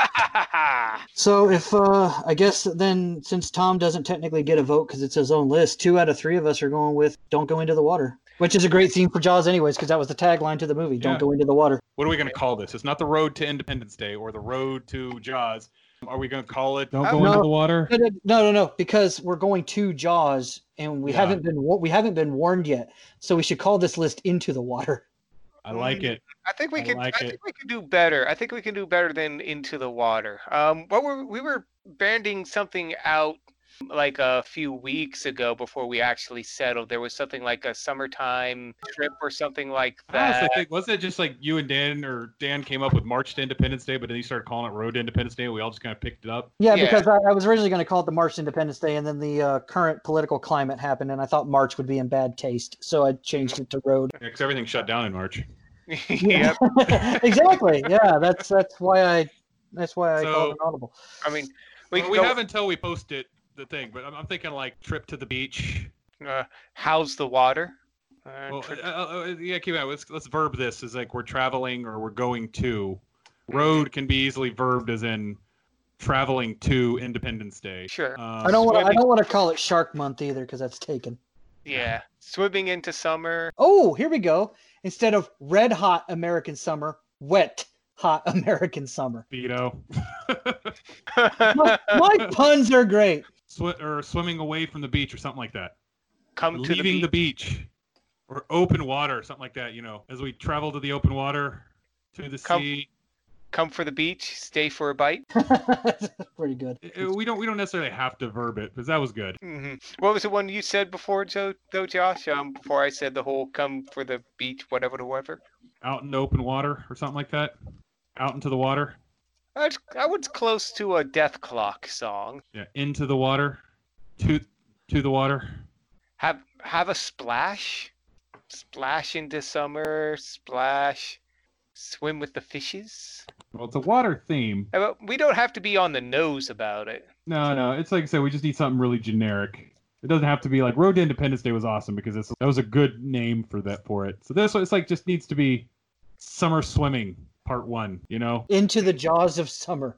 So if, uh, I guess then, since Tom doesn't technically get a vote because it's his own list, two out of three of us are going with Don't Go Into the Water, which is a great theme for Jaws anyways, because that was the tagline to the movie, Don't yeah. Go Into the Water. What are we going to call this? It's not The Road to Independence Day or The Road to Jaws. Are we going to call it Don't Go no, Into the Water? No, no, no, because we're going to Jaws, and we yeah. haven't been we haven't been warned yet, so we should call this list Into the Water. I like it. I think we I can. Like I think it. we can do better. I think we can do better than Into the Water. Um, what were we were banding something out like a few weeks ago before we actually settled. There was something like a summertime trip or something like that. I think, wasn't it just like you and Dan or Dan came up with March to Independence Day, but then you started calling it Road to Independence Day and we all just kind of picked it up? Yeah, yeah. because I, I was originally going to call it the March to Independence Day and then the uh, current political climate happened and I thought March would be in bad taste. So I changed it to Road. Yeah, because everything shut down in March. Yep. Exactly. Yeah, that's that's why I that's why I so, called it audible. I mean, we, well, we have until we post it the thing, but I'm, I'm thinking like trip to the beach. Uh, how's the water? Uh, well, tri- uh, uh, yeah, keep on. Let's let's verb this as like we're traveling or we're going to. Road can be easily verbed as in traveling to Independence Day. Sure. Uh, I don't want. I don't want to call it Shark Month either because that's taken. Yeah, swimming into summer. Oh, here we go. Instead of red hot American summer, wet hot American summer. Beto. my, my puns are great. Sw- or swimming away from the beach or something like that. Come Leaving to the beach. the beach. Or open water, something like that, you know. As we travel to the open water, to the come, sea. Come for the beach, stay for a bite. That's pretty good. We don't we don't necessarily have to verb it, because that was good. Mm-hmm. What was the one you said before, Joe, though, Josh? Um, before I said the whole come for the beach, whatever to whatever. Out in open water or something like that? Out into the water? I was, I was close to a Death Clock song. Yeah, into the water, to to the water. Have have a splash. Splash into summer, splash, swim with the fishes. Well, it's a water theme. We don't have to be on the nose about it. No, no. It's like I said, we just need something really generic. It doesn't have to be like Road to Independence Day was awesome because it's, that was a good name for that for it. So this one, it's like just needs to be summer swimming part one, you know? Into the jaws of summer.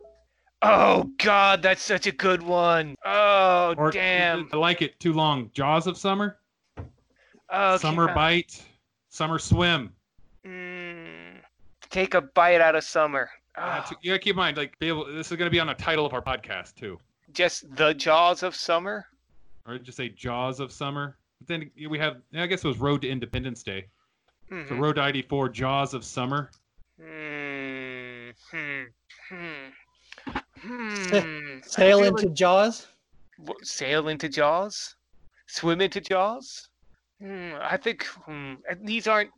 Oh, God, that's such a good one. Oh, or, damn. I like it. Too long. Jaws of summer. Oh, summer bite, summer swim. Mm, take a bite out of summer. Oh. Uh, to, you gotta keep in mind, like, be able, this is gonna be on the title of our podcast too. Just the jaws of summer, or just say jaws of summer. But then we have, I guess it was Road to Independence Day. Mm-hmm. So Road to I D four, jaws of summer. Mm-hmm. Mm-hmm. Sail into like... jaws. What, sail into jaws. Swim into jaws. Mm, I think mm, these aren't.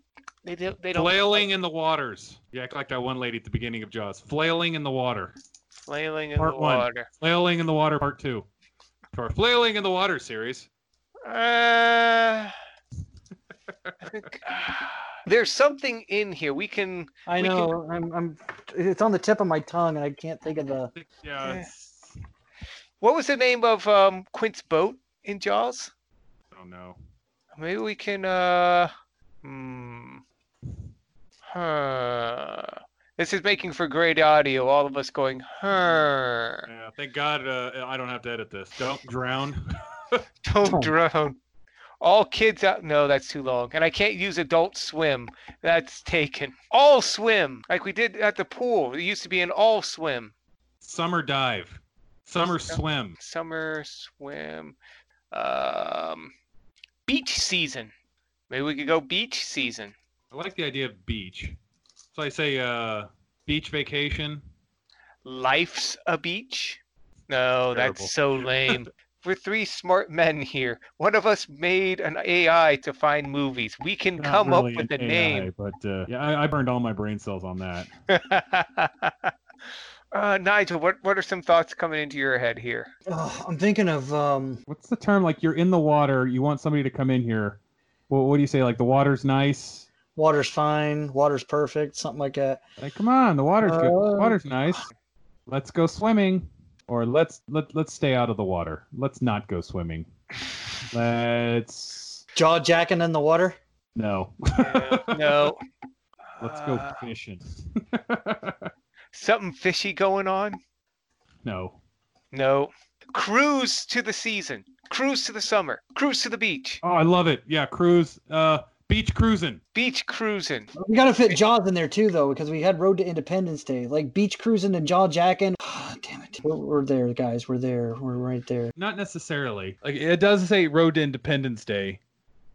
They, they don't. Flailing in the waters. Yeah, like that one lady at the beginning of Jaws. Flailing in the water. Flailing in part the one. water. Flailing in the water, part two. To our Flailing in the Water series. Uh, think, uh, there's something in here we can. I we know. Can, I'm, I'm. It's on the tip of my tongue, and I can't think of the. Yeah. Eh. What was the name of um, Quint's boat in Jaws? I don't know. Maybe we can, uh, hmm, huh. This is making for great audio, all of us going, huh. Yeah, thank God uh, I don't have to edit this. Don't drown. Don't drown. All kids out, no, that's too long. And I can't use adult swim. That's taken. All swim, like we did at the pool. It used to be an all swim. Summer dive. Summer swim. Summer swim. Um... Beach season. Maybe we could go beach season. I like the idea of beach. So I say uh, beach vacation. Life's a beach. No, that's so lame. We're three smart men here. One of us made an A I to find movies. We can Not come really up with an a AI, name. But uh, yeah, I, I burned all my brain cells on that. Uh, Nigel, what, what are some thoughts coming into your head here? Oh, I'm thinking of... Um... What's the term? Like, you're in the water, you want somebody to come in here. Well, what do you say? Like, the water's nice? Water's fine. Water's perfect. Something like that. Like, come on, the water's uh... good. The water's nice. Let's go swimming. Or let's let, let's stay out of the water. Let's not go swimming. Let's... Jaw jacking in the water? No. Yeah, no. Let's go uh... fishing. Something fishy going on? No. No. Cruise to the season. Cruise to the summer. Cruise to the beach. Oh, I love it. Yeah, cruise. Uh, beach cruising. Beach cruising. We got to fit Jaws in there, too, though, because we had Road to Independence Day. Like, beach cruising and jaw jacking. Oh, damn it. We're, we're there, guys. We're there. We're right there. Not necessarily. Like, it does say Road to Independence Day,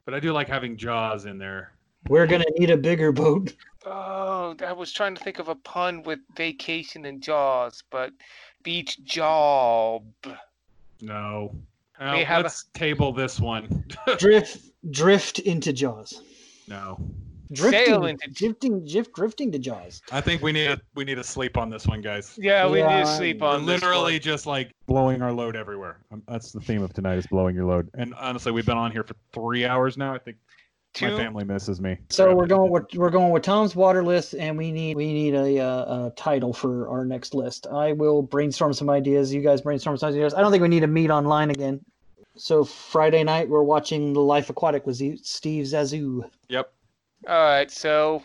but I do like having Jaws in there. We're going to need a bigger boat. Oh, I was trying to think of a pun with vacation and Jaws, but beach job. No. Uh, let's a... table this one. drift drift into Jaws. No. Drifting, Sail into... drifting, drift, drifting to Jaws. I think we need a, we need to sleep on this one, guys. Yeah, we yeah, need to sleep on this one. Literally just like blowing our load everywhere. Um, that's the theme of tonight is blowing your load. And honestly, we've been on here for three hours now, I think. Two. My family misses me. So we're going with we're going with Tom's water list, and we need we need a, a, a title for our next list. I will brainstorm some ideas. You guys brainstorm some ideas. I don't think we need to meet online again. So Friday night we're watching The Life Aquatic with Steve Zissou. Yep. All right. So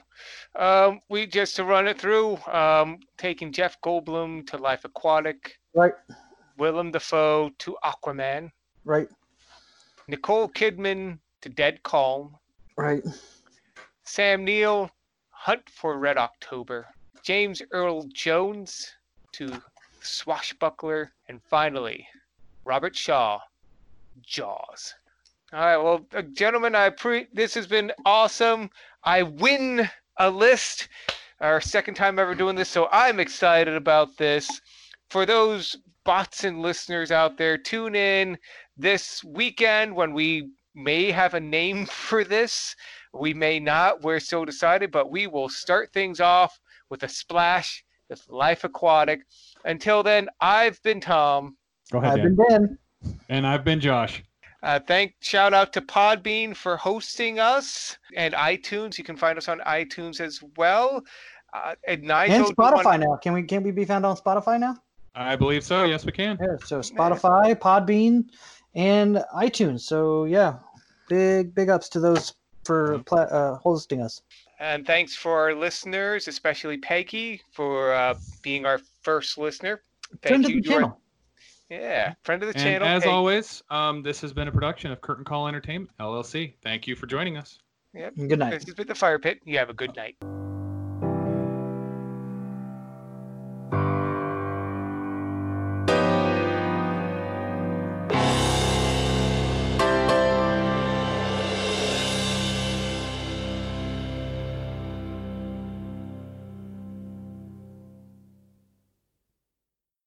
um, we just to run it through, um, taking Jeff Goldblum to Life Aquatic. Right. Willem Dafoe to Aquaman. Right. Nicole Kidman to Dead Calm. Right. Sam Neill, Hunt for Red October. James Earl Jones to Swashbuckler. And finally, Robert Shaw, Jaws. All right, well, gentlemen, I pre- this has been awesome. I win a list. Our second time ever doing this, so I'm excited about this. For those bots and listeners out there, tune in this weekend when we may have a name for this. We may not. We're still decided, but we will start things off with a splash with Life Aquatic. Until then, I've been Tom. Go ahead, I've Dan. been Ben. And I've been Josh. Uh, thank, shout out to Podbean for hosting us, and iTunes. You can find us on iTunes as well. Uh, and, Nigel, and Spotify want... now. Can we can we be found on Spotify now? I believe so. Yes, we can. Yeah, so Spotify, Podbean, and iTunes. So yeah, big big ups to those for uh, hosting us. And thanks for our listeners, especially Peggy, for uh, being our first listener. Thank friend you, of the channel. Yeah, friend of the and channel. As Peggy. always, um, this has been a production of Curtain Call Entertainment L L C. Thank you for joining us. Yep. Good night. This has been The Fire Pit. You have a good night.